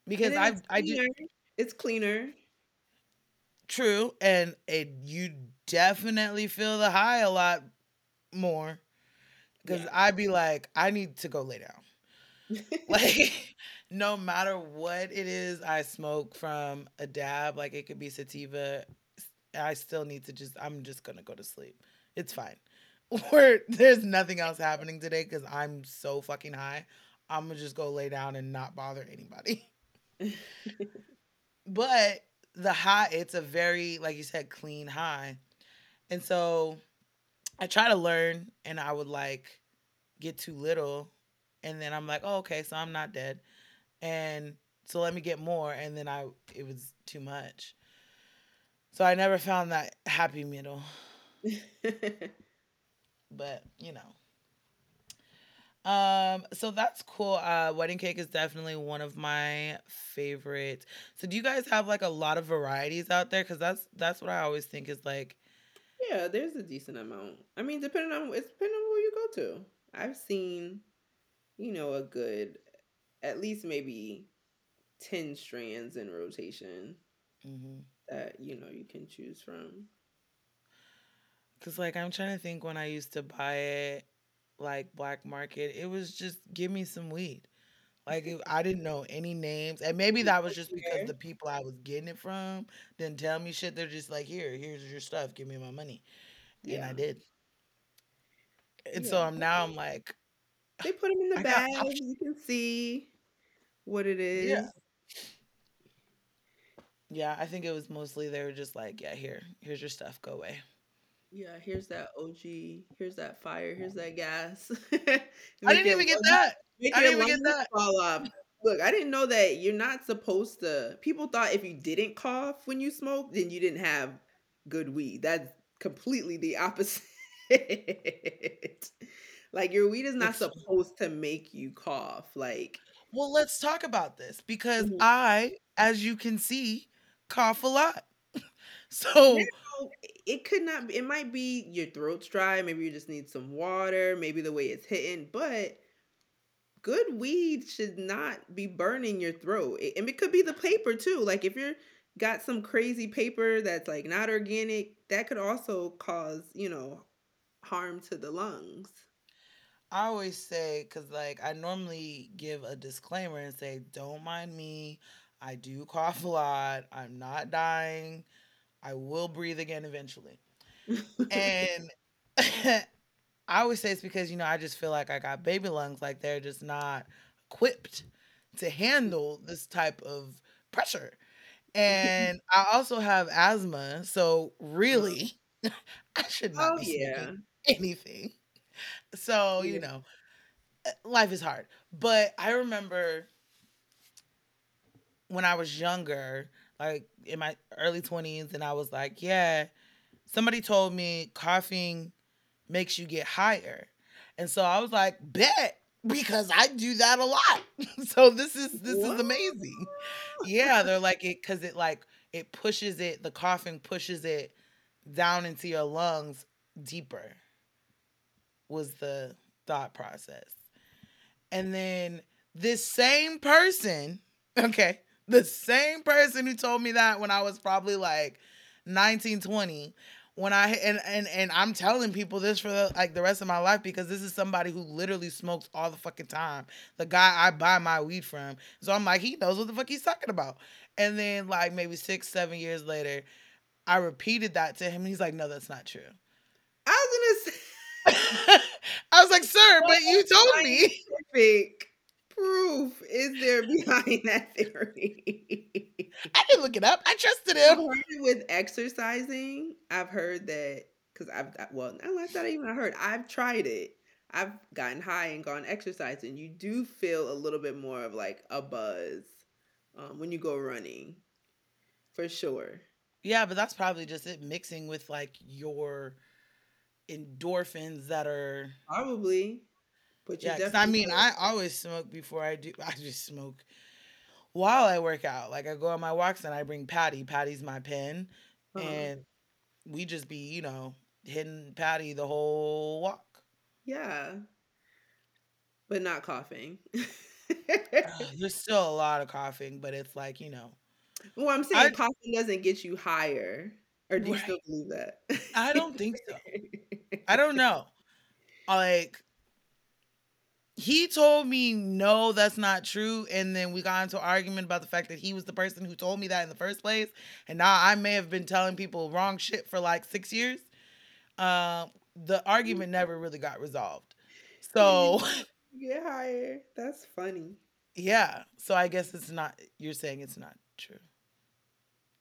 because it's cleaner. True, and you definitely feel the high a lot more, because I'd be like, I need to go lay down. Like, no matter what it is I smoke from a dab, like it could be sativa, I still need to I'm just going to go to sleep. It's fine. Or there's nothing else happening today because I'm so fucking high. I'm going to just go lay down and not bother anybody. But the high, it's a very, like you said, clean high. And so I try to learn, and I would like get too little, and then I'm like, oh, okay, so I'm not dead. And so let me get more. And then it was too much. So I never found that happy middle. But, you know, So that's cool. Wedding Cake is definitely one of my favorites. So do you guys have like a lot of varieties out there? Because that's what I always think is like. Yeah, there's a decent amount. I mean, depending on who you go to. I've seen, a good, at least maybe 10 strands in rotation that, you can choose from. Because, like, I'm trying to think when I used to buy it, like, black market, it was just, give me some weed. Like, I didn't know any names. And maybe that was just because the people I was getting it from didn't tell me shit. They're just like, here's your stuff. Give me my money. Yeah. And I did. And so I'm like. They put them in the bag. You can see what it is. Yeah. Yeah, I think it was mostly they were just like, yeah, here's your stuff. Go away. Yeah, here's that OG. Here's that fire. Here's that gas. I didn't even get that. Fall off. Look, I didn't know that you're not supposed to. People thought if you didn't cough when you smoked, then you didn't have good weed. That's completely the opposite. Like, your weed is not supposed to make you cough. Like, well, let's talk about this because I, as you can see, cough a lot. So it could not. It might be your throat's dry. Maybe you just need some water. Maybe the way it's hitting. But good weed should not be burning your throat. And it could be the paper too. Like, if you're got some crazy paper that's like not organic, that could also cause harm to the lungs. I always say, because like I normally give a disclaimer and say, don't mind me. I do cough a lot. I'm not dying. I will breathe again eventually. And I always say it's because, I just feel like I got baby lungs. Like, they're just not equipped to handle this type of pressure. And I also have asthma. So really, I should not be smoking anything. So, life is hard. But I remember when I was younger, like in my early 20s, and I was like, yeah, somebody told me coughing makes you get higher. And so I was like, bet, because I do that a lot. So this is amazing. Yeah, they're like it because it like it pushes it, the coughing pushes it down into your lungs deeper was the thought process. And then the same person who told me that when I was probably like 19, 20, when I and I'm telling people this for the rest of my life, because this is somebody who literally smokes all the fucking time. The guy I buy my weed from. So I'm like, he knows what the fuck he's talking about. And then like maybe 6-7 years later, I repeated that to him, and he's like, no, that's not true. I was like, sir, but you told me. Scientific proof is there behind that theory? I didn't look it up. I trusted him. With exercising, I've heard that because I've tried it. I've gotten high and gone exercising. You do feel a little bit more of like a buzz when you go running, for sure. Yeah, but that's probably just it mixing with like your endorphins that are probably, but yeah. Because I mean, I always smoke before I do. I just smoke while I work out. Like, I go on my walks and I bring Patty. Patty's my pen, and we just be hitting Patty the whole walk. Yeah, but not coughing. There's still a lot of coughing, but it's like Well, I'm saying coughing doesn't get you higher. Or do you still believe that? I don't think so. I don't know. Like, he told me, no, that's not true. And then we got into an argument about the fact that he was the person who told me that in the first place. And now I may have been telling people wrong shit for like 6 years. The argument never really got resolved. So. Get higher. That's funny. Yeah. So I guess it's not, you're saying it's not true.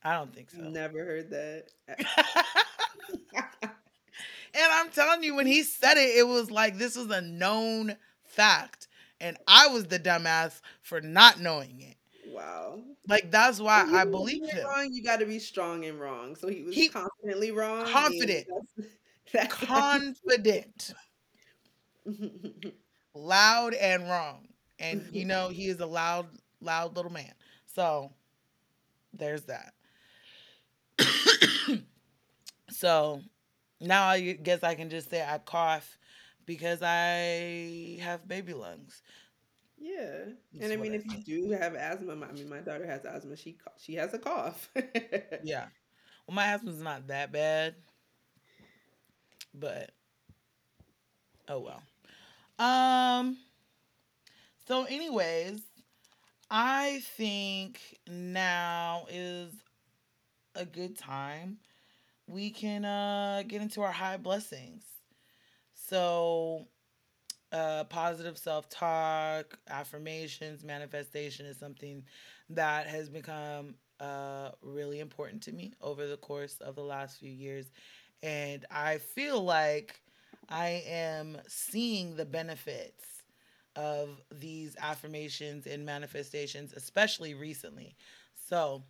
I don't think so. Never heard that. And I'm telling you, when he said it, it was like, this was a known fact. And I was the dumbass for not knowing it. Wow. Like, that's why I believed him. Wrong, you got to be strong and wrong. So he was confidently wrong. Confident. Confident. loud and wrong. And, you know, he is a loud little man. So there's that. So now I guess I can just say I cough because I have baby lungs. Yeah. That's, and I mean, if you do have asthma, I mean, my daughter has asthma. She has a cough. Yeah. Well, my asthma's not that bad, but oh well. So anyways, I think now is a good time. We can get into our high blessings. So positive self-talk, affirmations, manifestation is something that has become really important to me over the course of the last few years. And I feel like I am seeing the benefits of these affirmations and manifestations, especially recently. So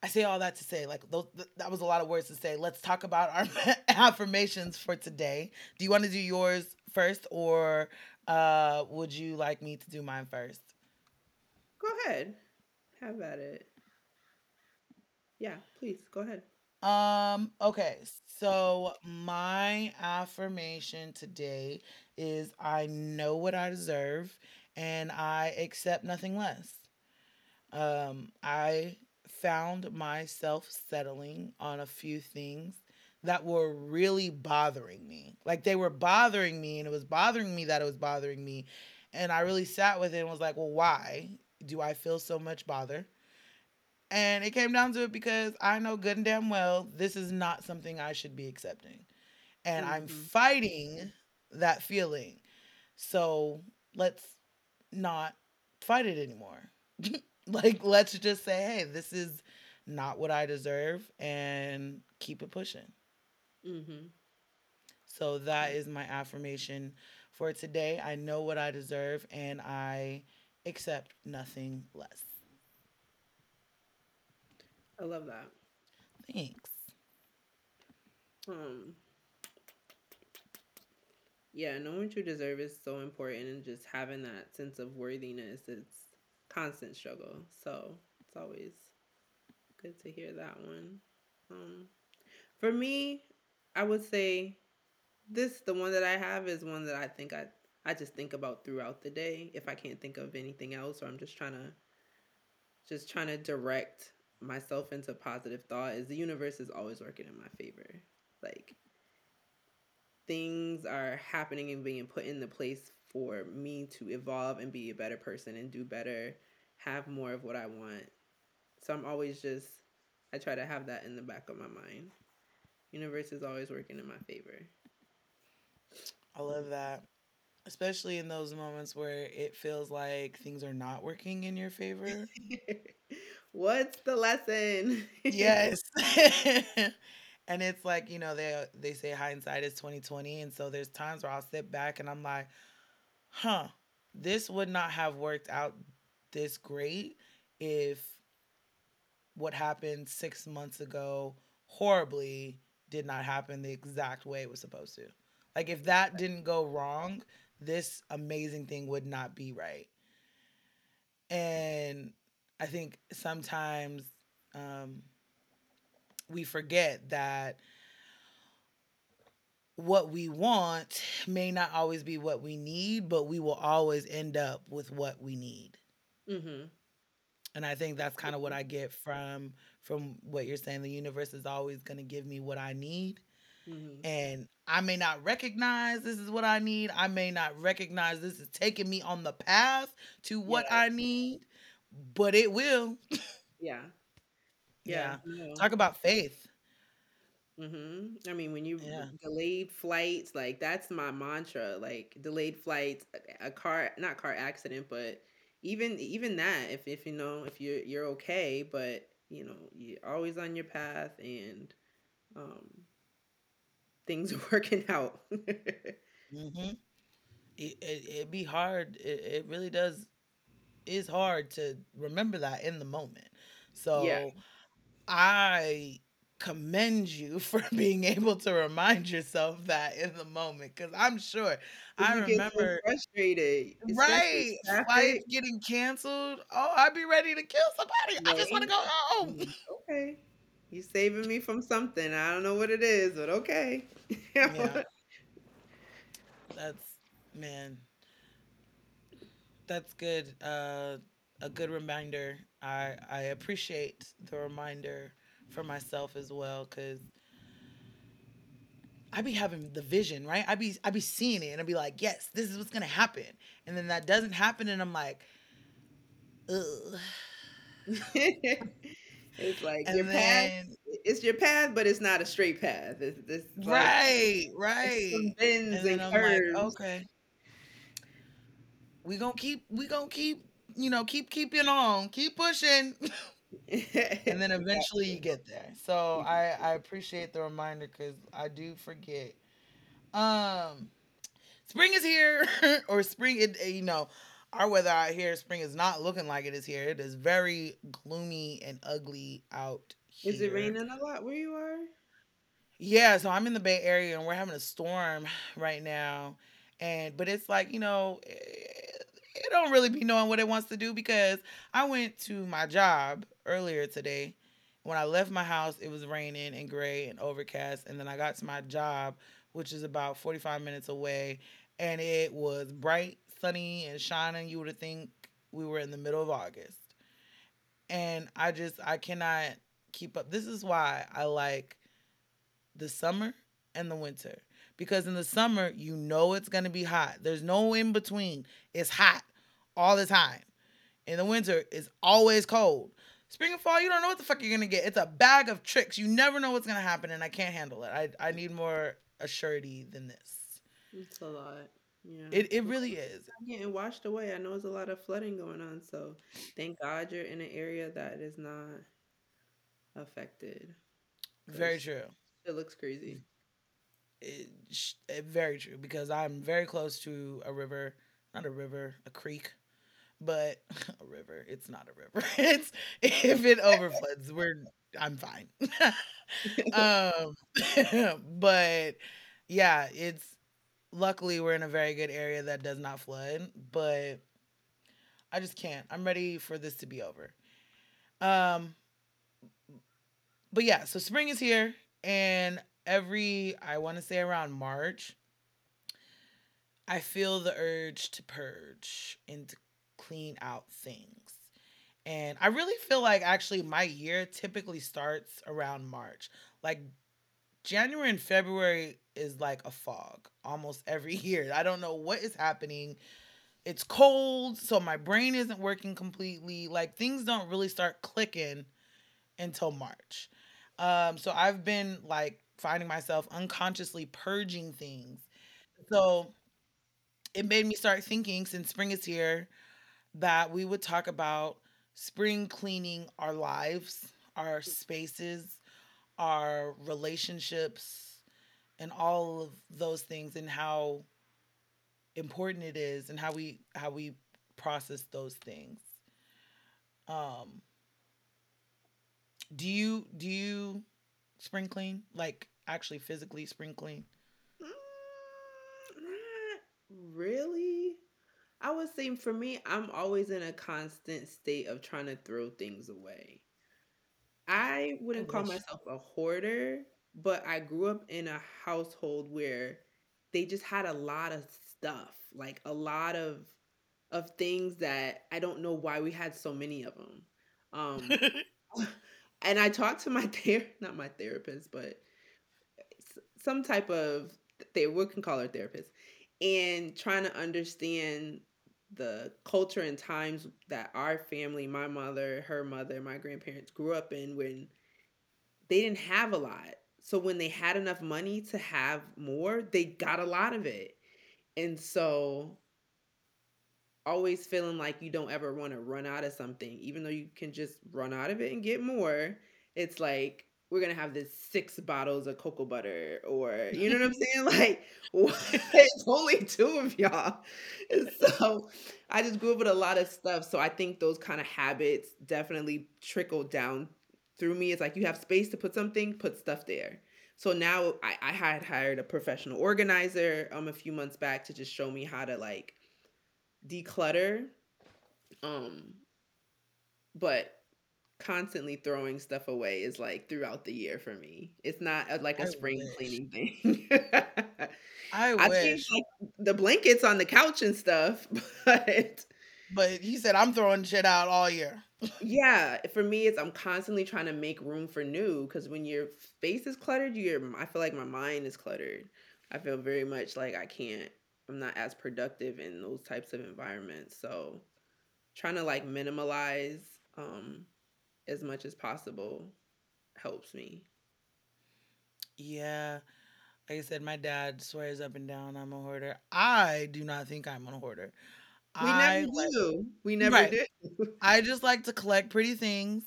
I say all that to say, like, that was a lot of words to say. Let's talk about our affirmations for today. Do you want to do yours first, or would you like me to do mine first? Go ahead. Have at it. Yeah, please, go ahead. Okay, so my affirmation today is I know what I deserve and I accept nothing less. I found myself settling on a few things that were really bothering me. Like, they were bothering me, and it was bothering me that it was bothering me. And I really sat with it and was like, well, why do I feel so much bother? And it came down to it because I know good and damn well this is not something I should be accepting. And I'm fighting that feeling. So let's not fight it anymore. Like, let's just say, hey, this is not what I deserve, and keep it pushing. Mm-hmm. So that is my affirmation for today. I know what I deserve, and I accept nothing less. I love that. Thanks. Yeah, knowing what you deserve is so important, and just having that sense of worthiness, it's constant struggle. So it's always good to hear that one. For me, I would say the one that I have is one that I think I just think about throughout the day. If I can't think of anything else, or I'm just trying to direct myself into positive thought, is the universe is always working in my favor. Like, things are happening and being put into place for me to evolve and be a better person and do better, have more of what I want. So I'm always I try to have that in the back of my mind. Universe is always working in my favor. I love that. Especially in those moments where it feels like things are not working in your favor. What's the lesson? Yes. And it's like, you know, they say hindsight is 20/20, and so there's times where I'll sit back and I'm like, this would not have worked out this great if what happened 6 months ago horribly did not happen the exact way it was supposed to. Like, if that didn't go wrong, this amazing thing would not be right. And I think sometimes we forget that what we want may not always be what we need, but we will always end up with what we need. Mm-hmm. And I think that's kind of what I get from what you're saying. The universe is always going to give me what I need. Mm-hmm. And I may not recognize this is what I need. I may not recognize this is taking me on the path to what I need, but it will. Yeah. Talk about faith. Mm-hmm. I mean, when you delayed flights, like, that's my mantra. Like, delayed flights, not car accident, but even that. If you know, if you're okay, but you know, you're always on your path, and things are working out. Mm-hmm. It'd be hard. It really does. It's hard to remember that in the moment. So I commend you for being able to remind yourself that in the moment, because I'm sure I remember so frustrated, right? Flights getting canceled. Oh, I'd be ready to kill somebody. Right. I just want to go home. Okay, you saving me from something. I don't know what it is, but okay. Yeah. That's good. A good reminder. I appreciate the reminder for myself as well, because I be having the vision, right? I be seeing it and I be like, yes, this is what's gonna happen, and then that doesn't happen and I'm like, ugh. It's like, and your then, path, it's your path, but it's not a straight path. It's like, right. Some bends and I'm curves. Like, okay, we gonna keep, keep keeping on, keep pushing. And then eventually you get there. So I appreciate the reminder, because I do forget. Spring is here. Or spring, our weather out here, spring is not looking like it is here. It is very gloomy and ugly out here. Is it raining a lot where you are? Yeah, so I'm in the Bay Area and we're having a storm right now. But it's like, it don't really be knowing what it wants to do, because I went to my job earlier today. When I left my house, it was raining and gray and overcast. And then I got to my job, which is about 45 minutes away, and it was bright, sunny, and shining. You would think we were in the middle of August. And I cannot keep up. This is why I like the summer and the winter. Because in the summer, it's going to be hot. There's no in between. It's hot all the time. In the winter, it's always cold. Spring and fall, you don't know what the fuck you're going to get. It's a bag of tricks. You never know what's going to happen, and I can't handle it. I need more assurity than this. It's a lot. Yeah. It really is. It's not getting washed away. I know there's a lot of flooding going on, so thank God you're in an area that is not affected. Very true. It looks crazy. It very true, because I'm very close to a river, not a river, a creek, but a river. It's not a river. It's if it overfloods, I'm fine. But yeah, it's luckily we're in a very good area that does not flood. But I just can't. I'm ready for this to be over. But yeah, so spring is here, and I want to say around March, I feel the urge to purge and to clean out things. And I really feel like actually my year typically starts around March. Like January and February is like a fog almost every year. I don't know what is happening. It's cold, so my brain isn't working completely. Like things don't really start clicking until March. So I've been like finding myself unconsciously purging things. So it made me start thinking, since spring is here, that we would talk about spring cleaning our lives, our spaces, our relationships, and all of those things, and how important it is, and how we process those things. Do you spring clean? Like actually physically spring clean? Not really. I would say for me, I'm always in a constant state of trying to throw things away. I wouldn't call myself a hoarder, but I grew up in a household where they just had a lot of stuff, like a lot of things that I don't know why we had so many of them. And I talked to not my therapist, but some type of, we can call her therapist, and trying to understand the culture and times that our family, my mother, her mother, my grandparents grew up in, when they didn't have a lot. So when they had enough money to have more, they got a lot of it. And so always feeling like you don't ever want to run out of something, even though you can just run out of it and get more. It's like, we're going to have this 6 bottles of cocoa butter, or, you know what I'm saying? Like, what? It's only 2 of y'all. And so I just grew up with a lot of stuff. So I think those kind of habits definitely trickle down through me is like, you have space to put something, put stuff there. So now I had hired a professional organizer a few months back to just show me how to like declutter. But constantly throwing stuff away is like throughout the year for me. It's not like a spring cleaning thing. I wish like, the blankets on the couch and stuff, but he said I'm throwing shit out all year. Yeah, for me, it's I'm constantly trying to make room for new, because when your space is cluttered, I feel like my mind is cluttered. I feel very much like I'm not as productive in those types of environments. So trying to like minimalize as much as possible helps me. Yeah. Like I said, my dad swears up and down I'm a hoarder. I do not think I'm a hoarder. We never do. I just like to collect pretty things.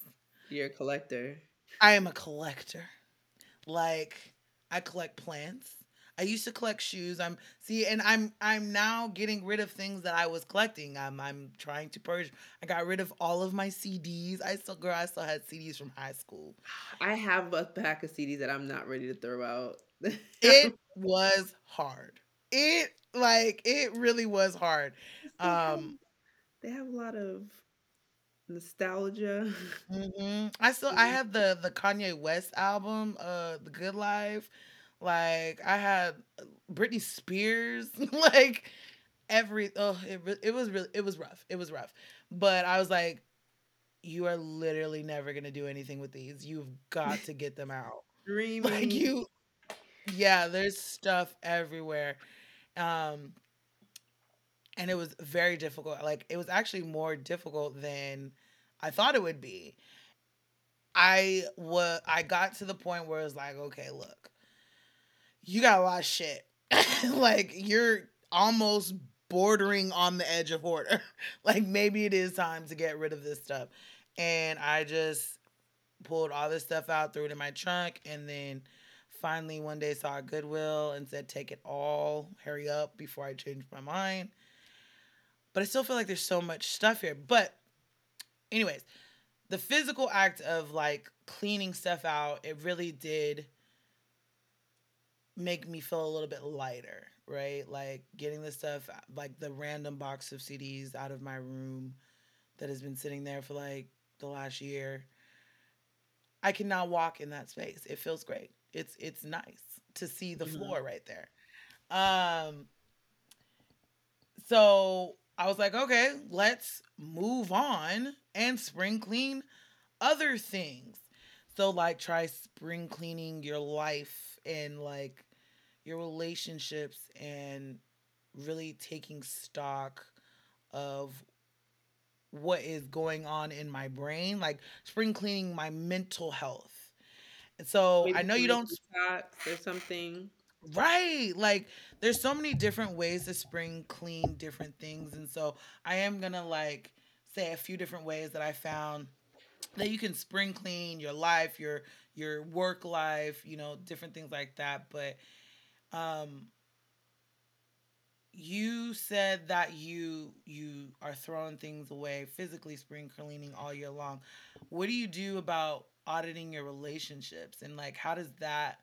You're a collector. I am a collector. Like, I collect plants. I used to collect shoes. I'm now getting rid of things that I was collecting. I'm trying to purge. I got rid of all of my CDs. I still had CDs from high school. I have a pack of CDs that I'm not ready to throw out. It was hard. It really was hard. They have a lot of nostalgia. Mm-hmm. I have the Kanye West album, The Good Life. Like, I had Britney Spears, like, it was rough. But I was like, you are literally never going to do anything with these. You've got to get them out. Dreamy. Like, there's stuff everywhere. And it was very difficult. Like, it was actually more difficult than I thought it would be. I got to the point where it was like, okay, look. You got a lot of shit. Like, you're almost bordering on the edge of hoarder. Like, maybe it is time to get rid of this stuff. And I just pulled all this stuff out, threw it in my trunk, and then finally one day saw a Goodwill and said, take it all, hurry up before I change my mind. But I still feel like there's so much stuff here. But anyways, the physical act of, like, cleaning stuff out, it really did make me feel a little bit lighter, right? Like, getting the stuff, like the random box of CDs out of my room that has been sitting there for like the last year. I can now walk in that space. It feels great. It's nice to see the floor right there. So I was like, okay, let's move on and spring clean other things. So, like, try spring cleaning your life and, like, your relationships and really taking stock of what is going on in my brain. Like, spring cleaning my mental health. And so, maybe I know you don't... Or something. Right. Like, there's so many different ways to spring clean different things. And so, I am going to, like, say a few different ways that I found that you can spring clean your life, your work life, you know, different things like that. But you said that you are throwing things away, physically spring cleaning all year long. What do you do about auditing your relationships? And, like, how does that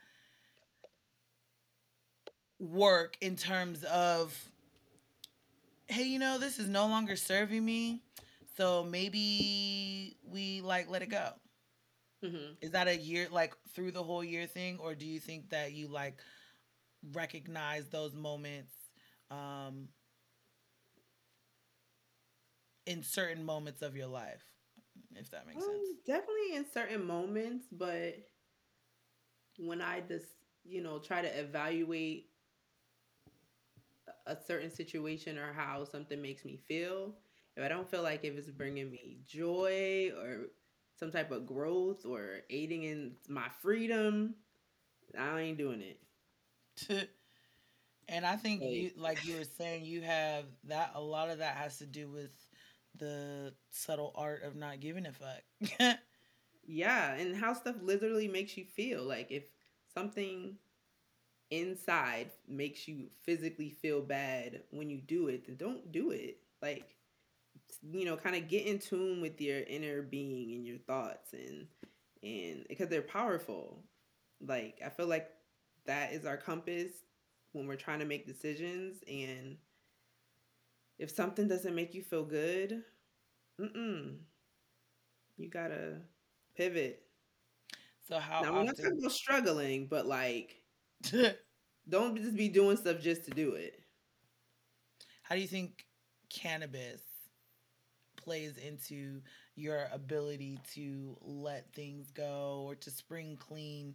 work in terms of, hey, you know, this is no longer serving me, so maybe we, like, let it go. Mm-hmm. Is that a year, like, through the whole year thing? Or do you think that you, like, recognize those moments in certain moments of your life? If that makes sense. Definitely in certain moments. But when I just, you know, try to evaluate a certain situation or how something makes me feel, if I don't feel like if it's bringing me joy or some type of growth or aiding in my freedom, I ain't doing it. And I think, you, like you were saying, you have that. A lot of that has to do with the subtle art of not giving a fuck. Yeah, and how stuff literally makes you feel. Like, if something inside makes you physically feel bad when you do it, then don't do it. Like, you know, kind of get in tune with your inner being and your thoughts and and because they're powerful. Like, I feel like that is our compass when we're trying to make decisions. And if something doesn't make you feel good, you gotta pivot. So how now, often... I'm not talking about struggling, but like, don't just be doing stuff just to do it. How do you think cannabis plays into your ability to let things go or to spring clean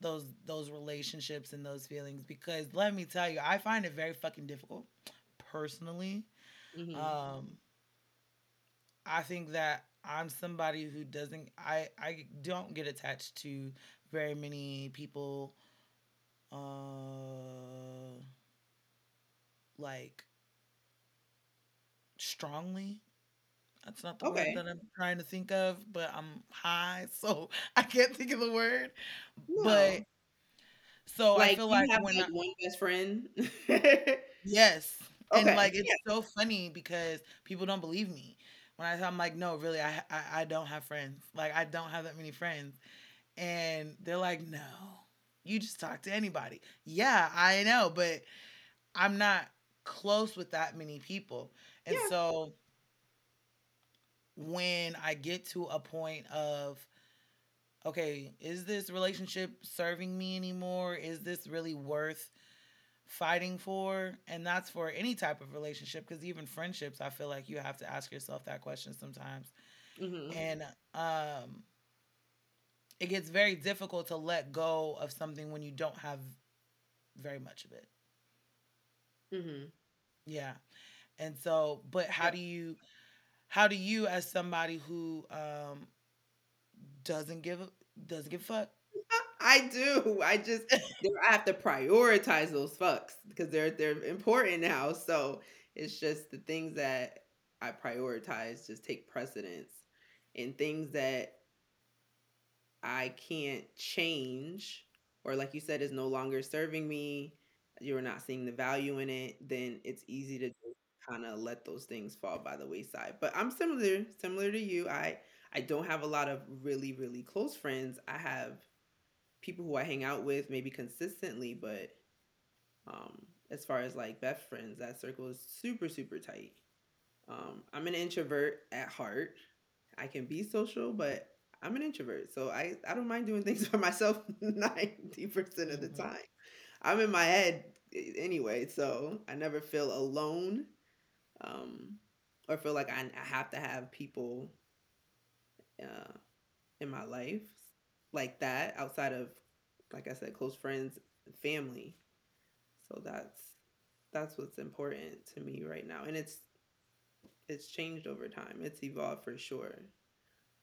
those relationships and those feelings? Because let me tell you, I find it very fucking difficult personally. Mm-hmm. I think that I'm somebody who doesn't, I don't get attached to very many people, like, strongly. That's not the word that I'm trying to think of, but I'm high, so I can't think of the word. No. But so like, I feel like have when like one best friend. Yes. Okay. And like, it's so funny because people don't believe me when I'm like, no, really, I don't have friends. Like, I don't have that many friends. And they're like, no, you just talk to anybody. Yeah, I know, but I'm not close with that many people. And so when I get to a point of, okay, is this relationship serving me anymore? Is this really worth fighting for? And that's for any type of relationship, because even friendships, I feel like you have to ask yourself that question sometimes. Mm-hmm. And it gets very difficult to let go of something when you don't have very much of it. Mm-hmm. Yeah. And so, but how do you as somebody who doesn't give a fuck? I do. I have to prioritize those fucks because they're important now. So it's just the things that I prioritize just take precedence, and things that I can't change, or like you said, is no longer serving me, you're not seeing the value in it, then it's easy to kind of let those things fall by the wayside. But I'm similar to you. I don't have a lot of really, really close friends. I have people who I hang out with maybe consistently, but as far as like best friends, that circle is super, super tight. I'm an introvert at heart. I can be social, but I'm an introvert. So I don't mind doing things by myself 90% of the time. I'm in my head anyway, so I never feel alone. Or feel like I have to have people in my life like that, outside of, like I said, close friends and family. So that's what's important to me right now, and it's changed over time. It's evolved for sure,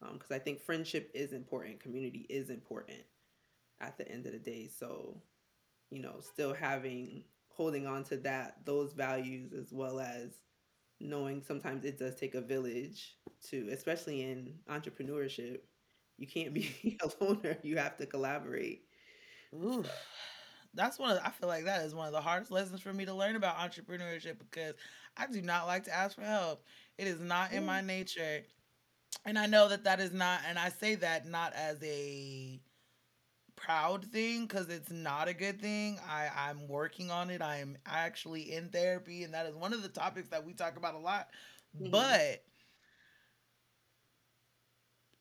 because I think friendship is important, community is important at the end of the day. So, you know, still holding on to those values, as well as knowing sometimes it does take a village to, especially in entrepreneurship, you can't be a loner. You have to collaborate. Ooh, that's I feel like that is one of the hardest lessons for me to learn about entrepreneurship, because I do not like to ask for help. It is not in my nature. And I know that is not, and I say that not as a proud thing, because it's not a good thing. I'm working on it. I'm actually in therapy, and that is one of the topics that we talk about a lot. Mm-hmm. But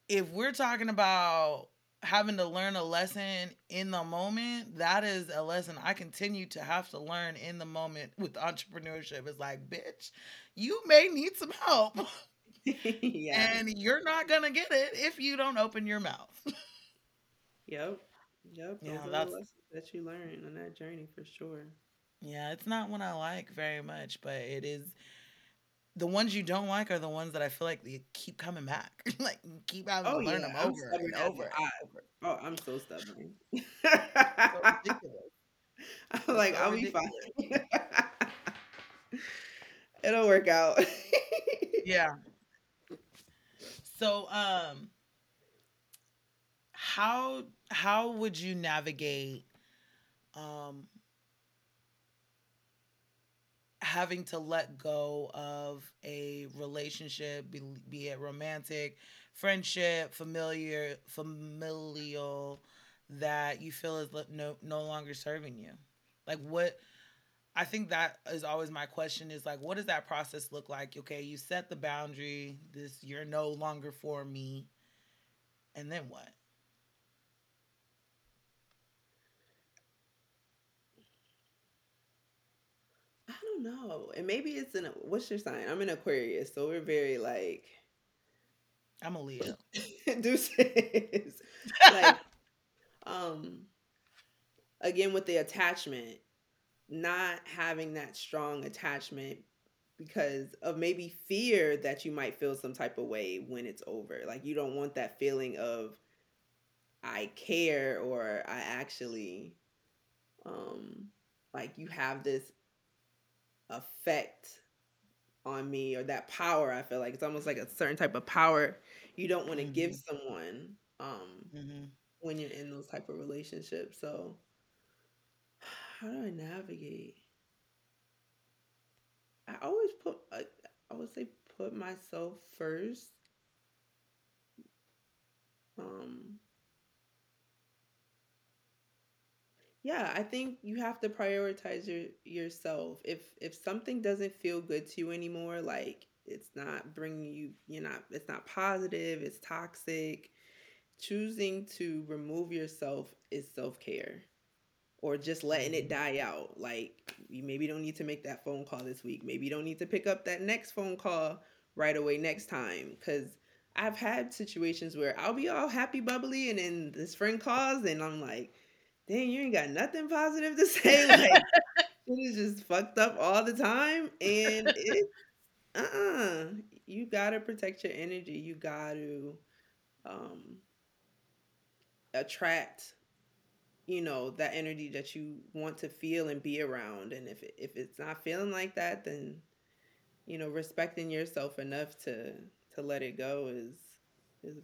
if we're talking about having to learn a lesson in the moment, that is a lesson I continue to have to learn in the moment with entrepreneurship. It's like, bitch, you may need some help. Yes. And you're not gonna get it if you don't open your mouth. Yep. Yeah, that's the lessons that you learn on that journey for sure. Yeah, it's not one I like very much, but it is. The ones you don't like are the ones that I feel like they keep coming back. Like, you keep having to learn them over and over. Oh, I'm so stubborn. It's so ridiculous. I'm like, I'll be fine. It'll work out. Yeah. So, how would you navigate having to let go of a relationship, be it romantic, friendship, familial, that you feel is no longer serving you. Like, what I think that is always my question is, like, what does that process look like? Okay, you set the boundary, you're no longer for me, and then what? I don't know. And maybe it's what's your sign? I'm an Aquarius, so we're very like, I'm a Leo. Deuces. Like, again, with the attachment, not having that strong attachment because of maybe fear that you might feel some type of way when it's over. Like, you don't want that feeling of I care, or I actually, like, you have this effect on me, or that power. I feel like it's almost like a certain type of power you don't want to give someone when you're in those type of relationships. So how do I navigate? I would say put myself first. Yeah, I think you have to prioritize yourself. If something doesn't feel good to you anymore, like it's not bringing you, it's not positive, it's toxic, choosing to remove yourself is self-care, or just letting it die out. Like, you maybe don't need to make that phone call this week. Maybe you don't need to pick up that next phone call right away next time, because I've had situations where I'll be all happy, bubbly, and then this friend calls and I'm like, dang, you ain't got nothing positive to say. Like, it is just fucked up all the time. And you gotta protect your energy. You gotta attract, that energy that you want to feel and be around. And if it's not feeling like that, then, respecting yourself enough to let it go is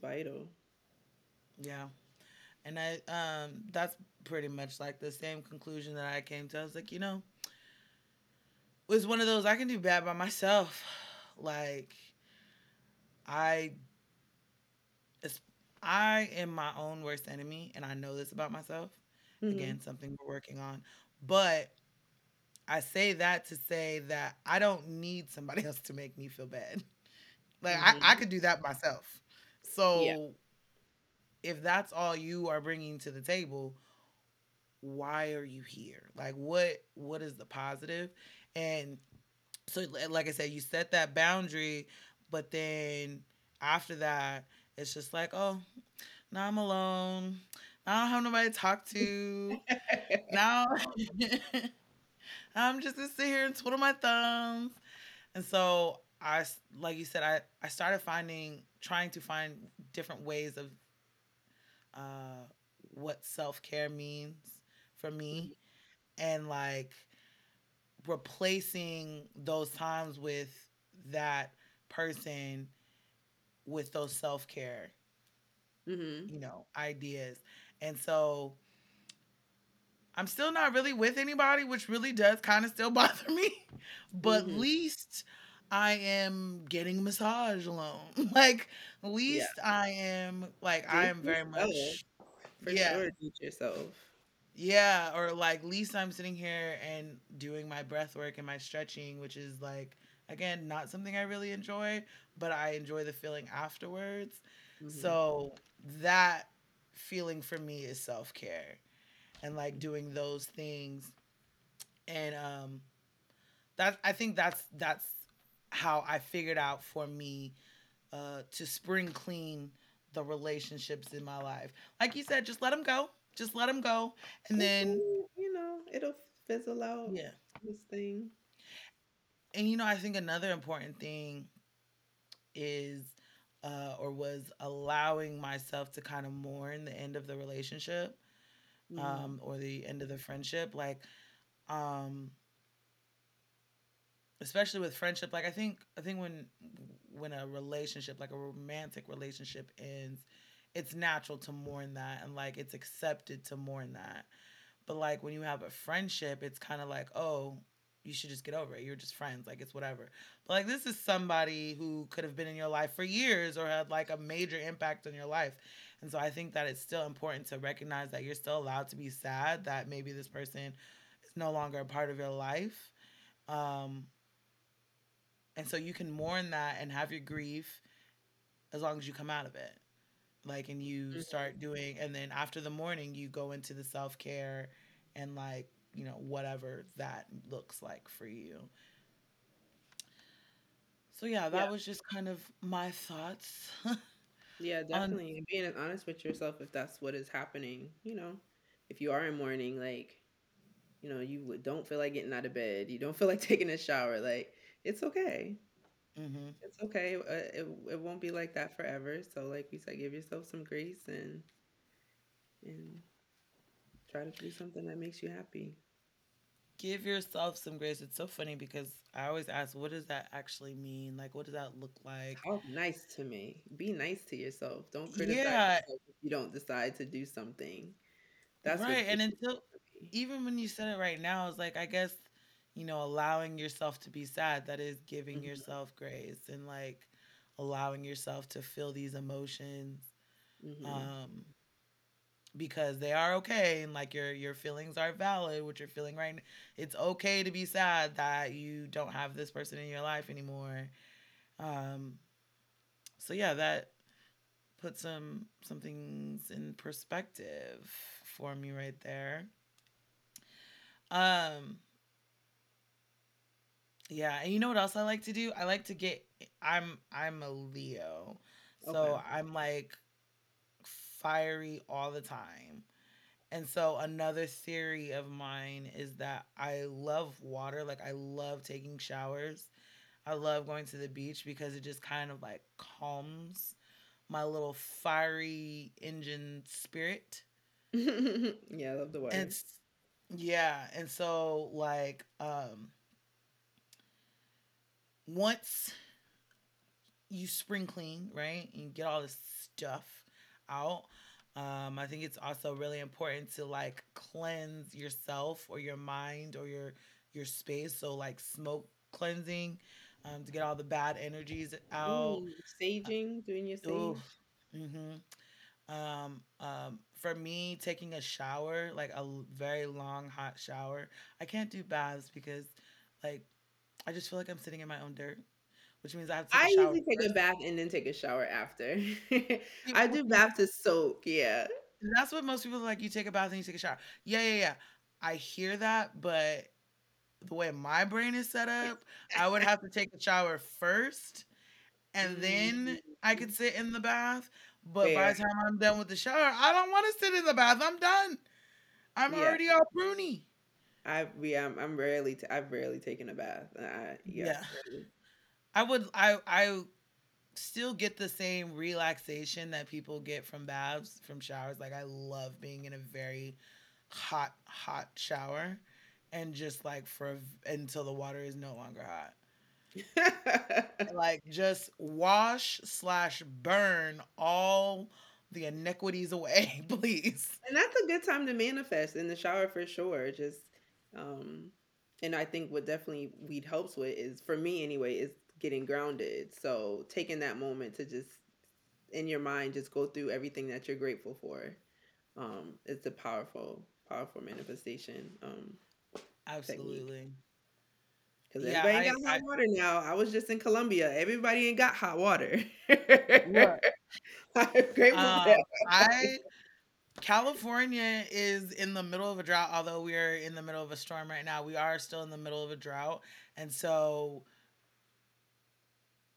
vital. Yeah. And I, that's pretty much like the same conclusion that I came to. I was like, it was one of those, I can do bad by myself. Like, I am my own worst enemy, and I know this about myself. Mm-hmm. Again, something we're working on. But I say that to say that I don't need somebody else to make me feel bad. Like, mm-hmm. I could do that myself. So... yeah. If that's all you are bringing to the table, why are you here? Like, what is the positive? And so, like I said, you set that boundary, but then after that, it's just like, oh, now I'm alone. Now I don't have nobody to talk to. Now I'm just going to sit here and twiddle my thumbs. And so, I, like you said, I started trying to find different ways of what self-care means for me, and like replacing those times with that person with those self-care ideas. And so I'm still not really with anybody, which really does kind of still bother me, but at least I am getting a massage alone. Like, at least I am, like, I am very much. For sure, teach yourself. Yeah, or, like, at least I'm sitting here and doing my breath work and my stretching, which is, like, again, not something I really enjoy, but I enjoy the feeling afterwards. Mm-hmm. So that feeling for me is self-care, and, like, doing those things. And I think that's how I figured out for me to spring clean the relationships in my life. Like you said, just let them go. Just let them go. And then... it'll fizzle out. Yeah. This thing. And, I think another important thing is was allowing myself to kind of mourn the end of the relationship or the end of the friendship. Like... especially with friendship, like I think when a relationship, like a romantic relationship, ends, it's natural to mourn that, and like it's accepted to mourn that. But like when you have a friendship, it's kind of like, oh, you should just get over it. You're just friends. Like, it's whatever. But, like, this is somebody who could have been in your life for years or had, like, a major impact on your life. And so I think that it's still important to recognize that you're still allowed to be sad that maybe this person is no longer a part of your life. And so you can mourn that and have your grief as long as you come out of it. Like, and you start doing, and then after the mourning, you go into the self-care and, like, you know, whatever that looks like for you. So, yeah, that was just kind of my thoughts. Yeah, definitely. Being honest with yourself, if that's what is happening, you know, if you are in mourning, like, you know, you don't feel like getting out of bed. You don't feel like taking a shower. Like, it's okay. Mm-hmm. It's okay. It won't be like that forever. So, like we said, give yourself some grace and try to do something that makes you happy. Give yourself some grace. It's so funny because I always ask, what does that actually mean? Like, what does that look like? Talk nice to me. Be nice to yourself. Don't criticize yourself if you don't decide to do something. That's right. And until even when you said it right now, it's like, I guess, you know, allowing yourself to be sad, that is giving yourself grace and, like, allowing yourself to feel these emotions. Mm-hmm. Because they are okay, and, like, your feelings are valid, what you're feeling right now. It's okay to be sad that you don't have this person in your life anymore. So, yeah, that puts some things in perspective for me right there. Yeah, and you know what else I like to do? I like to get... I'm a Leo, so okay. I'm, like... fiery all the time. And so another theory of mine is that I love water. Like, I love taking showers. I love going to the beach because it just kind of, like, calms my little fiery engine spirit. Yeah, I love the water. And so, like, once you spring clean, right, and you get all this stuff out. I think it's also really important to, like, cleanse yourself or your mind or your space. So, like, smoke cleansing to get all the bad energies out. Saging, doing your sage. For me, taking a shower, like a very long hot shower. I can't do baths because, like, I just feel like I'm sitting in my own dirt. Which means I have to take a shower. I usually take a bath and then take a shower after. I do bath to soak, yeah. That's what most people are like. You take a bath and you take a shower. Yeah. I hear that, but the way my brain is set up, I would have to take a shower first, and then I could sit in the bath. But by the time I'm done with the shower, I don't want to sit in the bath. I'm done. I'm already all pruny. I've rarely taken a bath. I still get the same relaxation that people get from baths, from showers. Like, I love being in a very hot shower and just, like, until the water is no longer hot. Like, just wash/burn all the iniquities away, please. And that's a good time to manifest in the shower for sure. Just, and I think what definitely weed helps with is, for me anyway, is getting grounded. So taking that moment to just, in your mind, just go through everything that you're grateful for. It's a powerful manifestation. Absolutely. Because everybody ain't got hot water now. I was just in Colombia. Everybody ain't got hot water. I'm grateful for that. California is in the middle of a drought, although we are in the middle of a storm right now. We are still in the middle of a drought. And so...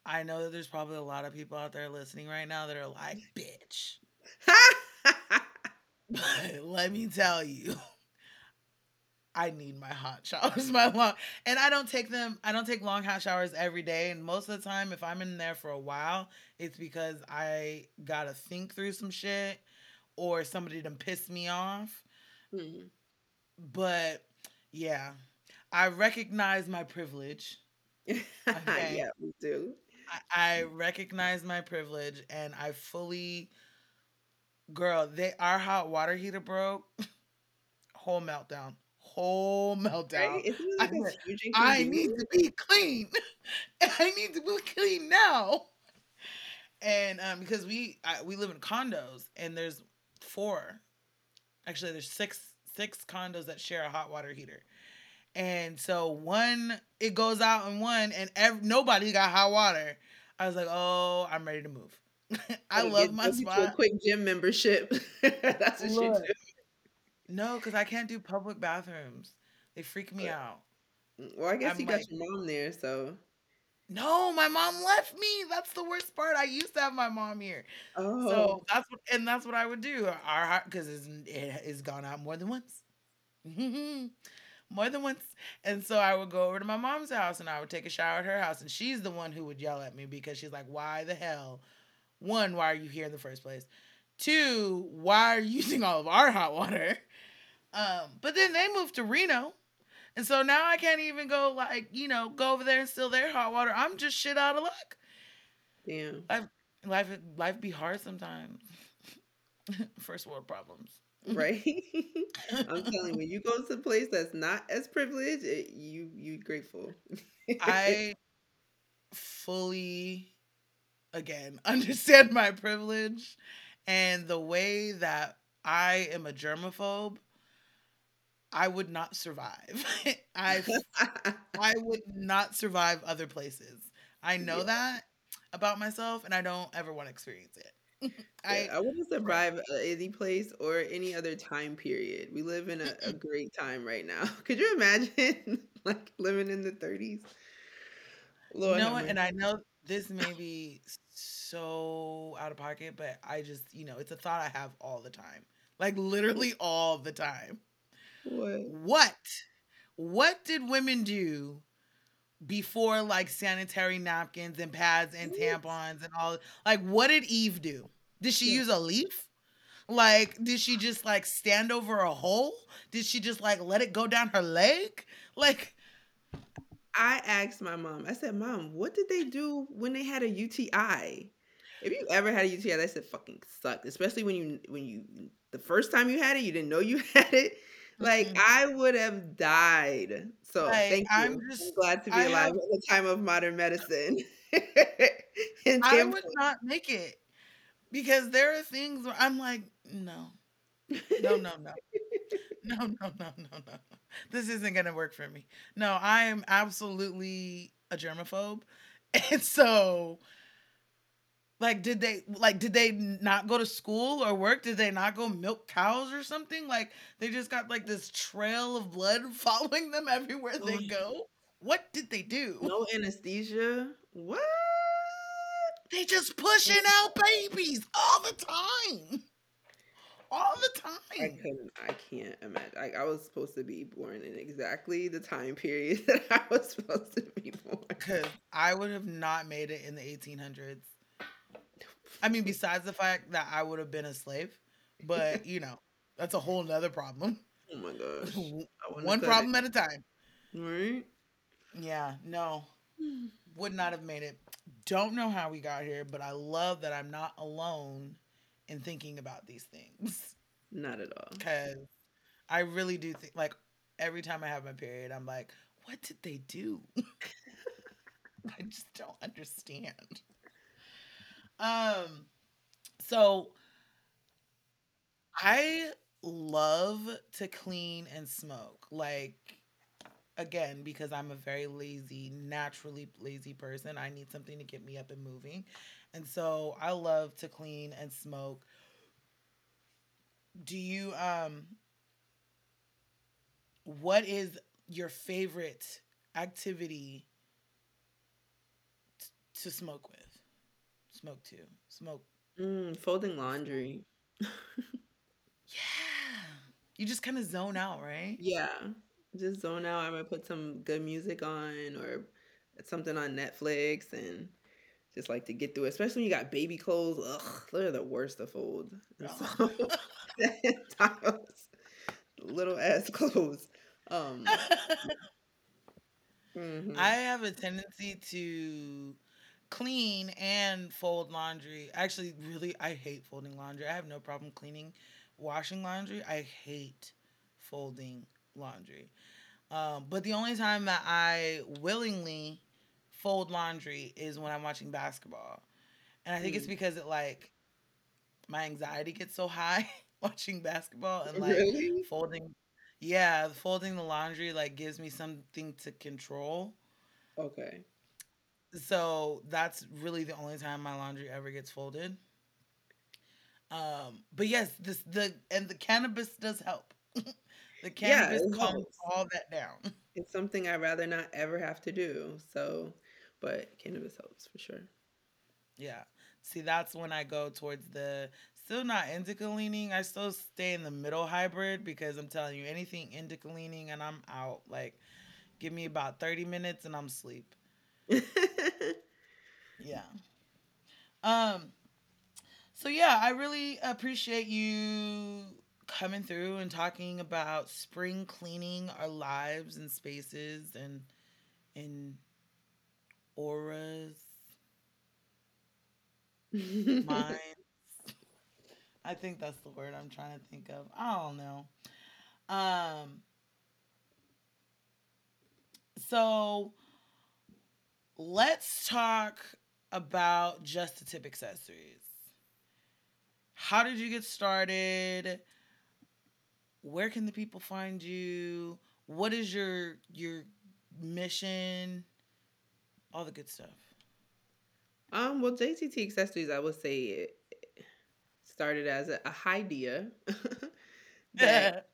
I know that there's probably a lot of people out there listening right now that are like, bitch. But let me tell you, I need my hot showers, and I don't take long hot showers every day. And most of the time, if I'm in there for a while, it's because I got to think through some shit or somebody done pissed me off. Mm-hmm. But yeah, I recognize my privilege. Okay. Yeah, we do. I recognize my privilege, and I fully, girl, our hot water heater broke. Whole meltdown. whole meltdown. Right? Isn't it like a huge inconvenience? I need to be clean. I need to be clean now. And because we live in condos, and there's six condos that share a hot water heater. And so one, it goes out in one, and nobody got hot water. I was like, oh, I'm ready to move. I love my spot. A quick gym membership. That's what you do. No, because I can't do public bathrooms. They freak me out. Well, I guess got your mom there, so. No, my mom left me. That's the worst part. I used to have my mom here. Oh. So that's what I would do. Because it's gone out more than once. More than once. And so I would go over to my mom's house and I would take a shower at her house. And she's the one who would yell at me because she's like, why the hell? One, why are you here in the first place? Two, why are you using all of our hot water? But then they moved to Reno. And so now I can't even go go over there and steal their hot water. I'm just shit out of luck. Damn. Life be hard sometimes. First world problems. Right? I'm telling you, when you go to a place that's not as privileged, you grateful. I fully, again, understand my privilege and the way that I am a germaphobe. I would not survive. I would not survive other places. I know that about myself, and I don't ever want to experience it. I wouldn't survive any place or any other time period. We live in a great time right now. Could you imagine like living in the 30s? Lord, no, and I know this may be so out of pocket, but I just, it's a thought I have all the time. Like literally all the time. What did women do before like sanitary napkins and pads and tampons and all? Like, what did Eve do? Did she use a leaf? Like, did she just like stand over a hole? Did she just like let it go down her leg? Like, I asked my mom, I said, Mom, what did they do when they had a UTI? If you ever had a UTI, that shit fucking sucked. Especially when you the first time you had it, you didn't know you had it. Like, I would have died. So, like, thank you. I'm glad to be alive at the time of modern medicine. I would not make it. Because there are things where I'm like, no. No, no, no. No. This isn't going to work for me. No, I am absolutely a germaphobe. And so... Did they not go to school or work? Did they not go milk cows or something? Like, they just got like this trail of blood following them everywhere they go. What did they do? No anesthesia. What? They just pushing out babies all the time. All the time. I can't imagine. Like, I was supposed to be born in exactly the time period that I was supposed to be born. Because I would have not made it in the 1800s. I mean, besides the fact that I would have been a slave, but that's a whole nother problem. Oh my gosh. One problem at a time. Right? Yeah, no. Would not have made it. Don't know how we got here, but I love that I'm not alone in thinking about these things. Not at all. Because I really do think, like, every time I have my period, I'm like, what did they do? I just don't understand. So I love to clean and smoke, like, again, because I'm a very naturally lazy person. I need something to get me up and moving. And so I love to clean and smoke. Do you, what is your favorite activity to smoke with? Smoke too. Smoke. Folding laundry. Yeah. You just kind of zone out, right? Yeah. Just zone out. I might put some good music on or something on Netflix and just like to get through it. Especially when you got baby clothes. Ugh, they're the worst to fold. And so, little ass clothes. I have a tendency to clean and fold laundry. Actually, really, I hate folding laundry. I have no problem cleaning, washing laundry. I hate folding laundry. But the only time that I willingly fold laundry is when I'm watching basketball. And I think it's because it, like, my anxiety gets so high watching basketball and, like, folding. Yeah, folding the laundry, like, gives me something to control. Okay. So that's really the only time my laundry ever gets folded. But yes, the cannabis does help. The cannabis calms all that down. It's something I'd rather not ever have to do. So, but cannabis helps for sure. Yeah. See, that's when I go towards the still not indica leaning. I still stay in the middle hybrid because I'm telling you, anything indica leaning and I'm out. Like, give me about 30 minutes and I'm asleep. Yeah. So yeah, I really appreciate you coming through and talking about spring cleaning our lives and spaces and auras, minds. I think that's the word I'm trying to think of. I don't know. So let's talk about Jttip Accessories. How did you get started? Where can the people find you? What is your mission? All the good stuff. Well, JTT Accessories, I would say it started as a idea that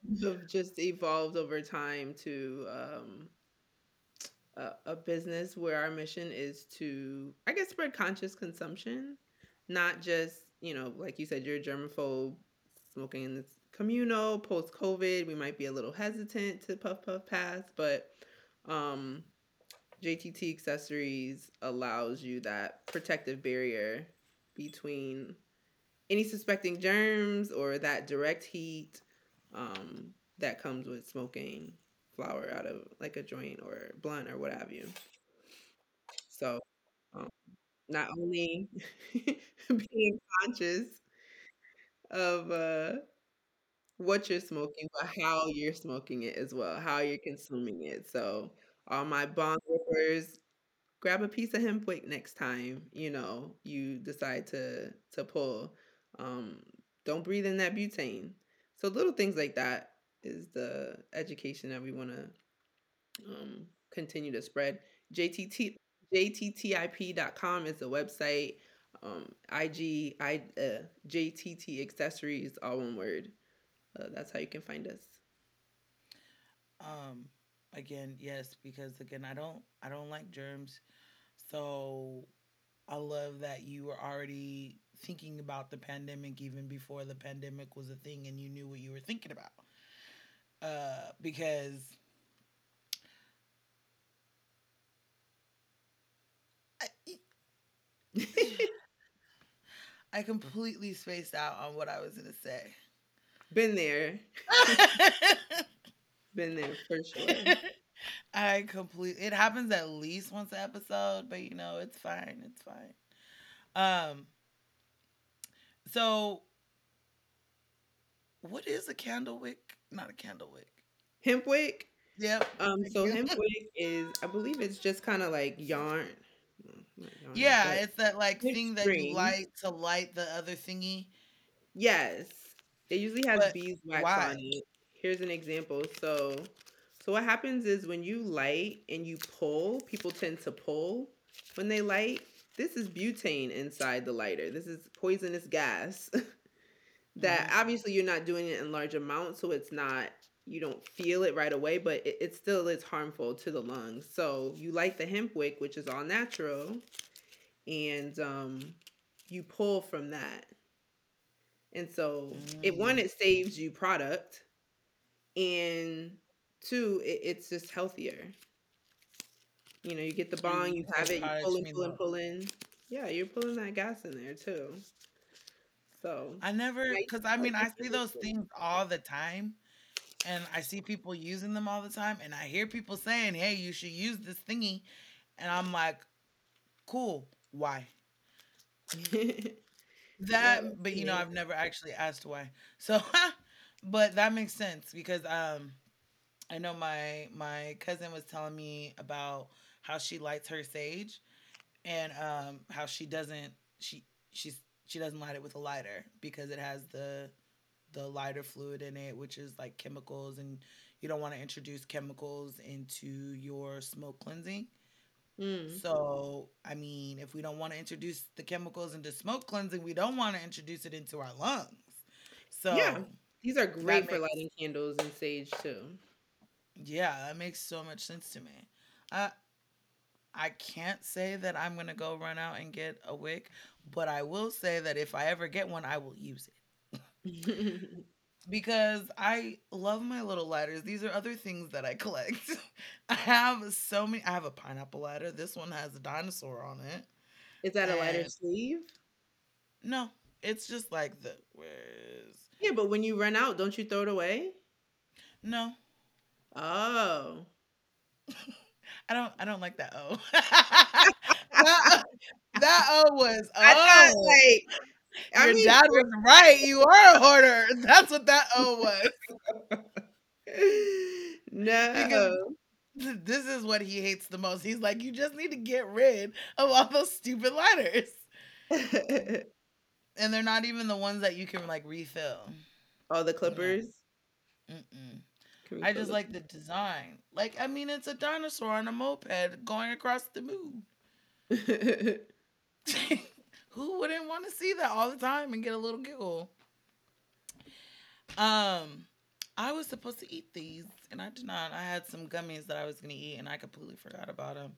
just evolved over time to a business where our mission is to, I guess, spread conscious consumption, not just, you know, like you said, you're a germaphobe, smoking in this communal, post-COVID, we might be a little hesitant to puff pass, but JTT Accessories allows you that protective barrier between any suspecting germs or that direct heat that comes with smoking flower out of like a joint or blunt or what have you. So not only being conscious of what you're smoking, but how you're smoking it as well, how you're consuming it. So all my bong rippers, grab a piece of hemp wick next time, you know, you decide to pull. Don't breathe in that butane. So little things like that is the education that we want to continue to spread. JTTIP.com is the website. JTT Accessories, all one word. That's how you can find us. Again, yes, because again, I don't like germs. So I love that you were already thinking about the pandemic even before the pandemic was a thing and you knew what you were thinking about. Because I completely spaced out on what I was going to say. Been there. Been there for sure. It happens at least once an episode, but you know, it's fine. It's fine. So what is a candle wick? Not a candle wick. Hemp wick? Yep. So hemp wick is, I believe it's just kind of like yarn. Yeah, it's that like thing that you light to light the other thingy. Yes. It usually has beeswax on it. Here's an example. So what happens is when you light and you pull, people tend to pull when they light. This is butane inside the lighter. This is poisonous gas that obviously you're not doing it in large amounts, so it's not, you don't feel it right away, but it still is harmful to the lungs. So you light the hemp wick, which is all natural, and you pull from that. And so it saves you product, and two, it's just healthier. You know, you get the bong, you have it, you pull in. Yeah, you're pulling that gas in there too. So I never, because I mean, I see those things all the time, and I see people using them all the time, and I hear people saying, "Hey, you should use this thingy," and I'm like, "Cool, why?" That, but you know, I've never actually asked why. So, but that makes sense because I know my cousin was telling me about how she lights her sage, and how she doesn't she doesn't light it with a lighter because it has the lighter fluid in it, which is like chemicals, and you don't want to introduce chemicals into your smoke cleansing. Mm. So, I mean, if we don't want to introduce the chemicals into smoke cleansing, we don't want to introduce it into our lungs. So yeah, these are great for lighting candles and sage too. Yeah, that makes so much sense to me. I can't say that I'm going to go run out and get a wick, but I will say that if I ever get one, I will use it. Because I love my little lighters. These are other things that I collect. I have so many. I have a pineapple lighter. This one has a dinosaur on it. Is that a lighter sleeve? No, it's just like the... Yeah, but when you run out, don't you throw it away? No. Oh. I don't like that O. That O was O. I thought, like... Your dad was right. You are a hoarder. That's what that O was. No. Because this is what he hates the most. He's like, you just need to get rid of all those stupid lighters. And they're not even the ones that you can like refill. Oh, the clippers? Yeah. I just like the design. Like, I mean, it's a dinosaur on a moped going across the moon. Who wouldn't want to see that all the time and get a little giggle? I was supposed to eat these, and I did not. I had some gummies that I was going to eat, and I completely forgot about them.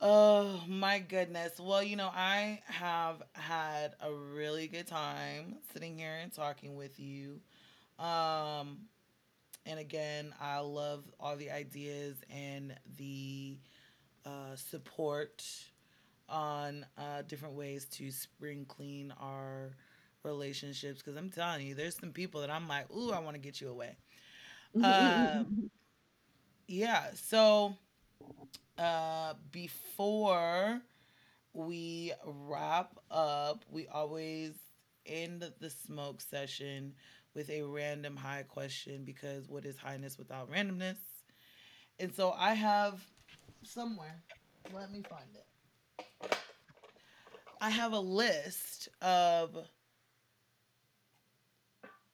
Oh, my goodness. Well, you know, I have had a really good time sitting here and talking with you. And again, I love all the ideas and the support on different ways to spring clean our relationships, because I'm telling you, there's some people that I'm like, ooh, I want to get you away. Yeah, so before we wrap up, we always end the smoke session with a random high question, because what is highness without randomness? And so I have somewhere, let me find it. I have a list of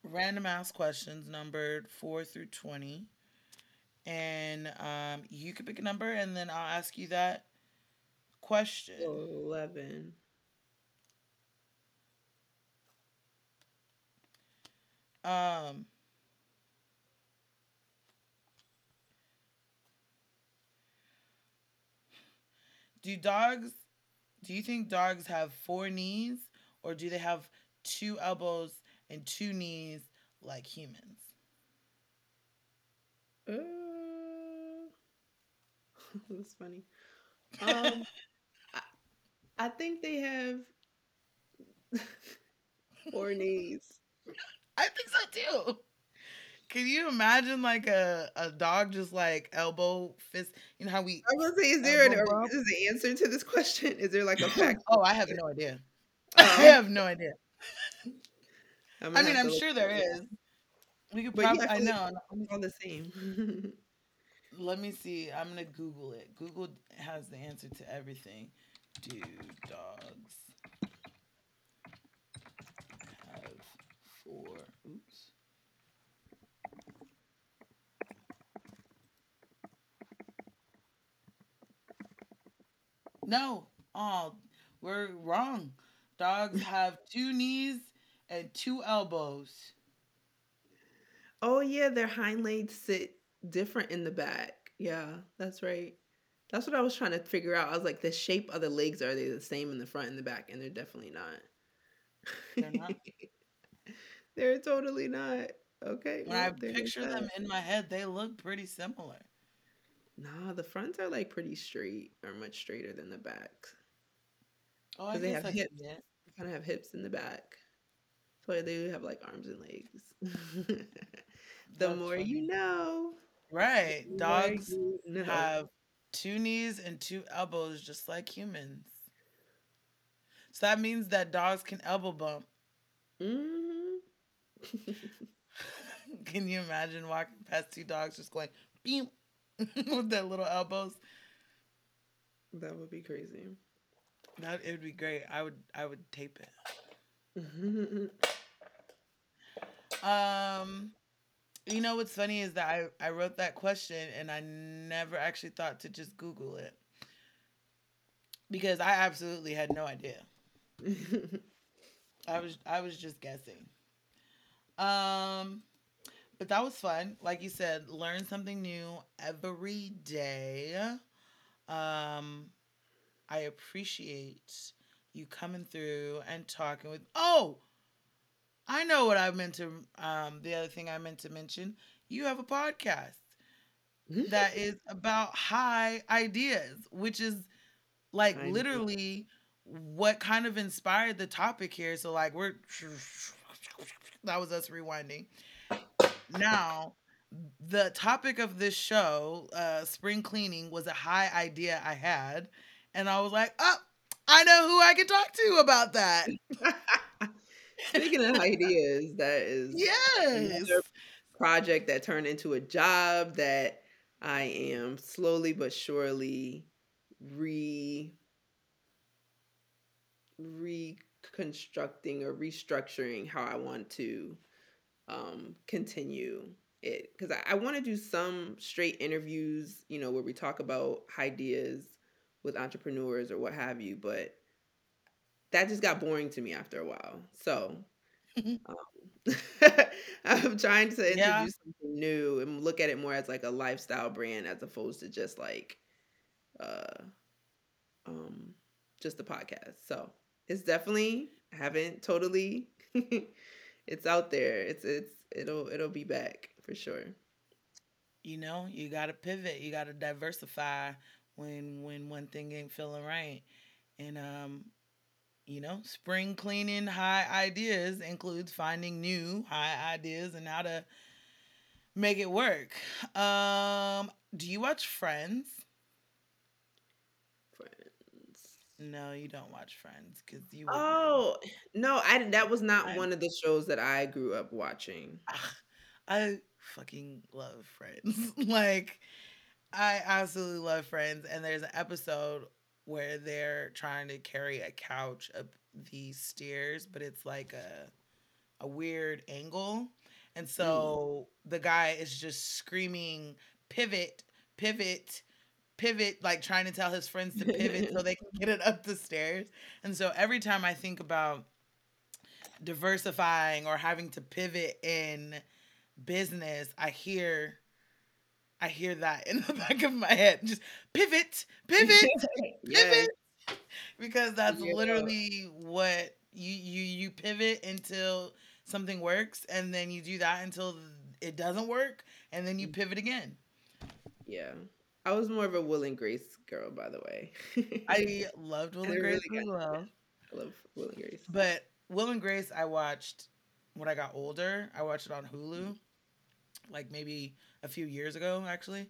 random ass questions numbered 4 through 20, and you can pick a number, and then I'll ask you that question. 11. Do you think dogs have 4 knees, or do they have 2 elbows and 2 knees like humans? That's funny. I think they have 4 knees. I think so too. Can you imagine like a dog just like elbow fist? You know how we... I was gonna say, is the answer to this question? Is there like a fact? Oh, I have no idea. I have no idea. I'm sure there is. We could probably... I know. I'm all the same. Let me see. I'm gonna Google it. Google has the answer to everything. Do dogs have 4? Oops. No, we're wrong. Dogs have 2 knees and 2 elbows. Oh yeah, their hind legs sit different in the back. Yeah, that's right. That's what I was trying to figure out. I was like, the shape of the legs, are they the same in the front and the back? And they're definitely not. They're not. They're totally not. Okay. When I picture them in my head, they look pretty similar. Nah, the fronts are like pretty straight, or much straighter than the backs. Oh, I guess they have hips. Yeah. They kind of have hips in the back, so they have like arms and legs. The more funny. You know, right? Dogs have 2 knees and 2 elbows, just like humans. So that means that dogs can elbow bump. Mm-hmm. Can you imagine walking past two dogs just going beep with their little elbows? That would be crazy. That it would be great. I would tape it. You know what's funny is that I wrote that question and I never actually thought to just Google it. Because I absolutely had no idea. I was just guessing. But that was fun. Like you said, learn something new every day. I appreciate you coming through and talking with... Oh! I know what I meant to... the other thing I meant to mention. You have a podcast that is about high ideas, which is like literally what kind of inspired the topic here. So like we're... That was us rewinding. Now... The topic of this show, spring cleaning, was a high idea I had. And I was like, oh, I know who I can talk to about that. Speaking of ideas, that is another project that turned into a job that I am slowly but surely reconstructing or restructuring how I want to continue it, because I want to do some straight interviews, you know, where we talk about ideas with entrepreneurs or what have you, but that just got boring to me after a while. So I'm trying to introduce something new and look at it more as like a lifestyle brand as opposed to just like just a podcast. So it's definitely, I haven't totally it's out there. It'll be back. For sure. You know, you got to pivot. You got to diversify when one thing ain't feeling right. And, you know, spring cleaning high ideas includes finding new high ideas and how to make it work. Do you watch Friends? No, you don't watch Friends because you... Oh, no, that was not one of the shows that I grew up watching. I fucking love Friends. Like, I absolutely love Friends. And there's an episode where they're trying to carry a couch up these stairs, but it's like a weird angle. And so the guy is just screaming, pivot, pivot, pivot, like trying to tell his friends to pivot so they can get it up the stairs. And so every time I think about diversifying or having to pivot in business, I hear that in the back of my head, just pivot, pivot, pivot, because that's literally what you pivot until something works, and then you do that until it doesn't work, and then you pivot again. Yeah, I was more of a Will and Grace girl, by the way. I loved Will and Grace as well. I love Will and Grace, but Will and Grace I watched when I got older. I watched it on Hulu, like maybe a few years ago, actually.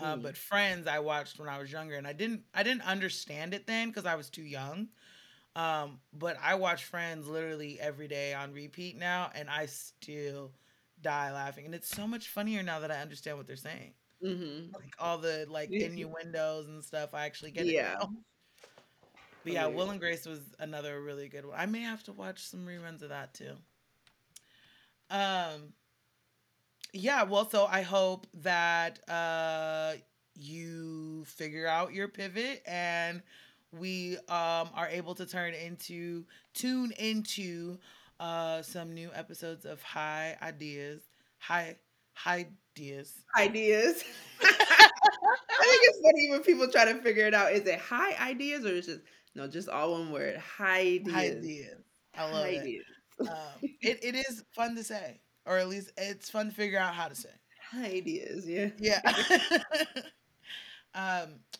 But Friends, I watched when I was younger, and I didn't understand it then because I was too young. But I watch Friends literally every day on repeat now, and I still die laughing. And it's so much funnier now that I understand what they're saying. Mm-hmm. Like all the innuendos and stuff, I actually get it now. But yeah, Will and Grace was another really good one. I may have to watch some reruns of that too. So I hope that you figure out your pivot and we are able to tune into some new episodes of High Ideas. I think it's funny when people try to figure it out. Is it high ideas or is it just all one word? High ideas. I love it. It is fun to say, or at least it's fun to figure out how to say. Ideas, yeah.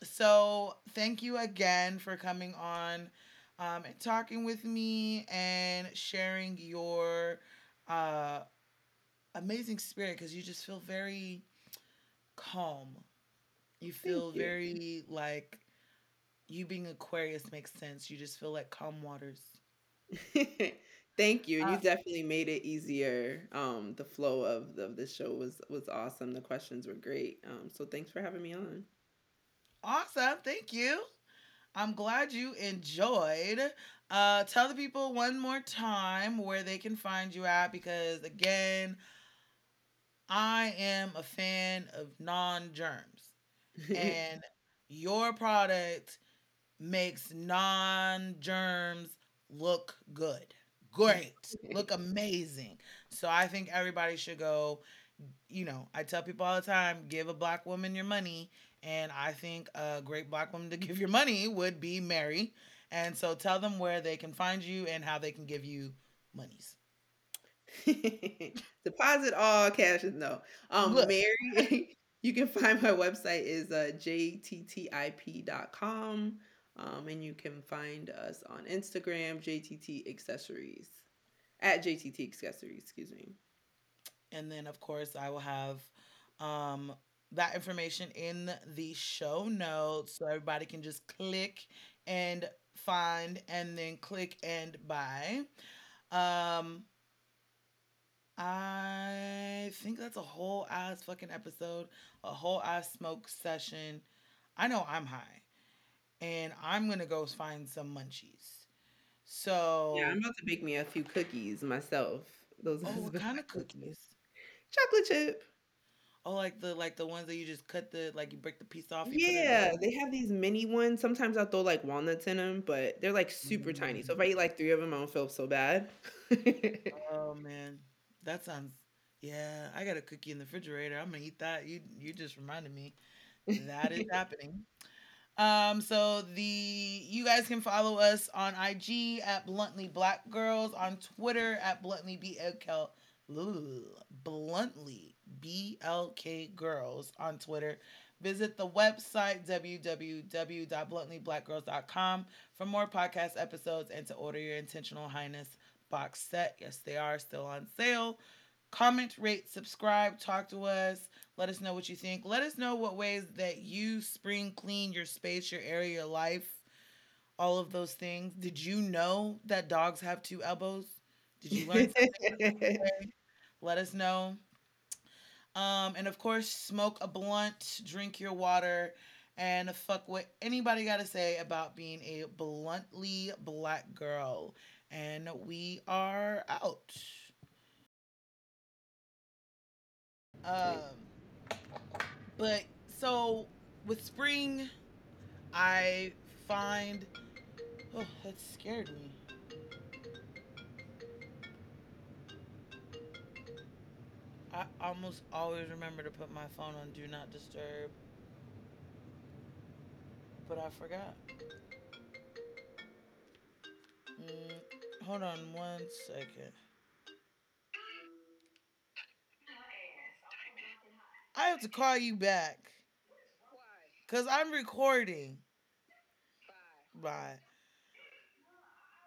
So thank you again for coming on, and talking with me and sharing your amazing spirit, because you just feel very calm. You feel very like you being Aquarius makes sense. You just feel like calm waters. Thank you. And you definitely made it easier. The flow of the show was awesome. The questions were great. So thanks for having me on. Awesome. Thank you. I'm glad you enjoyed. Tell the people one more time where they can find you at, because, again, I am a fan of non-germs. And your product makes non-germs look good. Great. Look amazing. So I think everybody should go, you know, I tell people all the time, give a black woman your money. And I think a great black woman to give your money would be Mary. And so tell them where they can find you and how they can give you monies. Deposit all cash. No. Mary, you can find my website is jttip.com. And you can find us on Instagram, JTT Accessories, at JTT Accessories, excuse me. And then, of course, I will have that information in the show notes, so everybody can just click and find and then click and buy. I think that's a whole ass fucking episode, a whole ass smoke session. I know I'm high. And I'm going to go find some munchies. So yeah, I'm about to bake me a few cookies myself. Those what kind of cookies? Chocolate chip. Oh, like the ones that you just cut the, like, you break the piece off. Yeah, they have these mini ones. Sometimes I'll throw, like, walnuts in them, but they're, like, super tiny. So if I eat, like, 3 of them, I don't feel so bad. Oh, man. That sounds, yeah, I got a cookie in the refrigerator. I'm going to eat that. You just reminded me. That is happening. So you guys can follow us on IG at Bluntly Black Girls, on Twitter at Bluntly BLK Girls on Twitter. Visit the website www.bluntlyblackgirls.com for more podcast episodes and to order your Intentional Highness box set. Yes, they are still on sale. Comment, rate, subscribe, talk to us. Let us know what you think. Let us know what ways that you spring clean your space, your area, your life, all of those things. Did you know that dogs have 2 elbows? Did you learn something? Let us know. And, of course, smoke a blunt, drink your water, and fuck what anybody got to say about being a bluntly black girl. And we are out. But so with spring, I find, oh, that scared me. I almost always remember to put my phone on Do Not Disturb, but I forgot. Hold on one second. I have to call you back. Because I'm recording. Bye.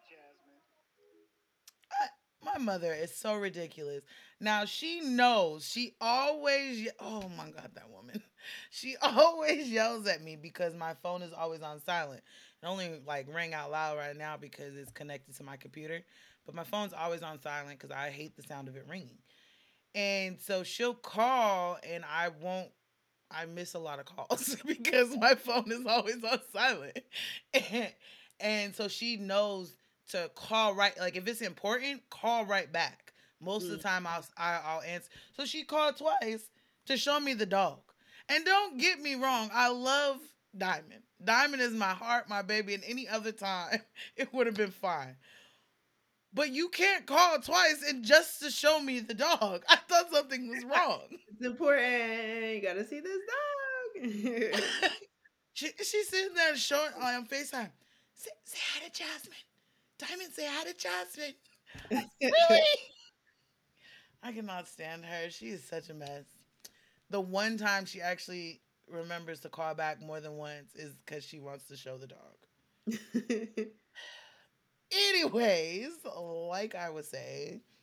Jasmine. My mother is so ridiculous. Now, she knows. She always... oh, my God, that woman. She always yells at me because my phone is always on silent. It only, like, rang out loud right now because it's connected to my computer. But my phone's always on silent because I hate the sound of it ringing. And so she'll call, and I miss a lot of calls because my phone is always on silent. And so she knows to call right, like if it's important, call right back. Most of the time I'll answer. So she called twice to show me the dog. And don't get me wrong, I love Diamond. Diamond is my heart, my baby, and any other time it would have been fine. But you can't call twice and just to show me the dog. I thought something was wrong. It's important. You got to see this dog. She's sitting there showing on FaceTime. Say hi to Jasmine. Diamond, say hi to Jasmine. Really? I cannot stand her. She is such a mess. The one time she actually remembers to call back more than once is because she wants to show the dog. Anyways, like I was saying,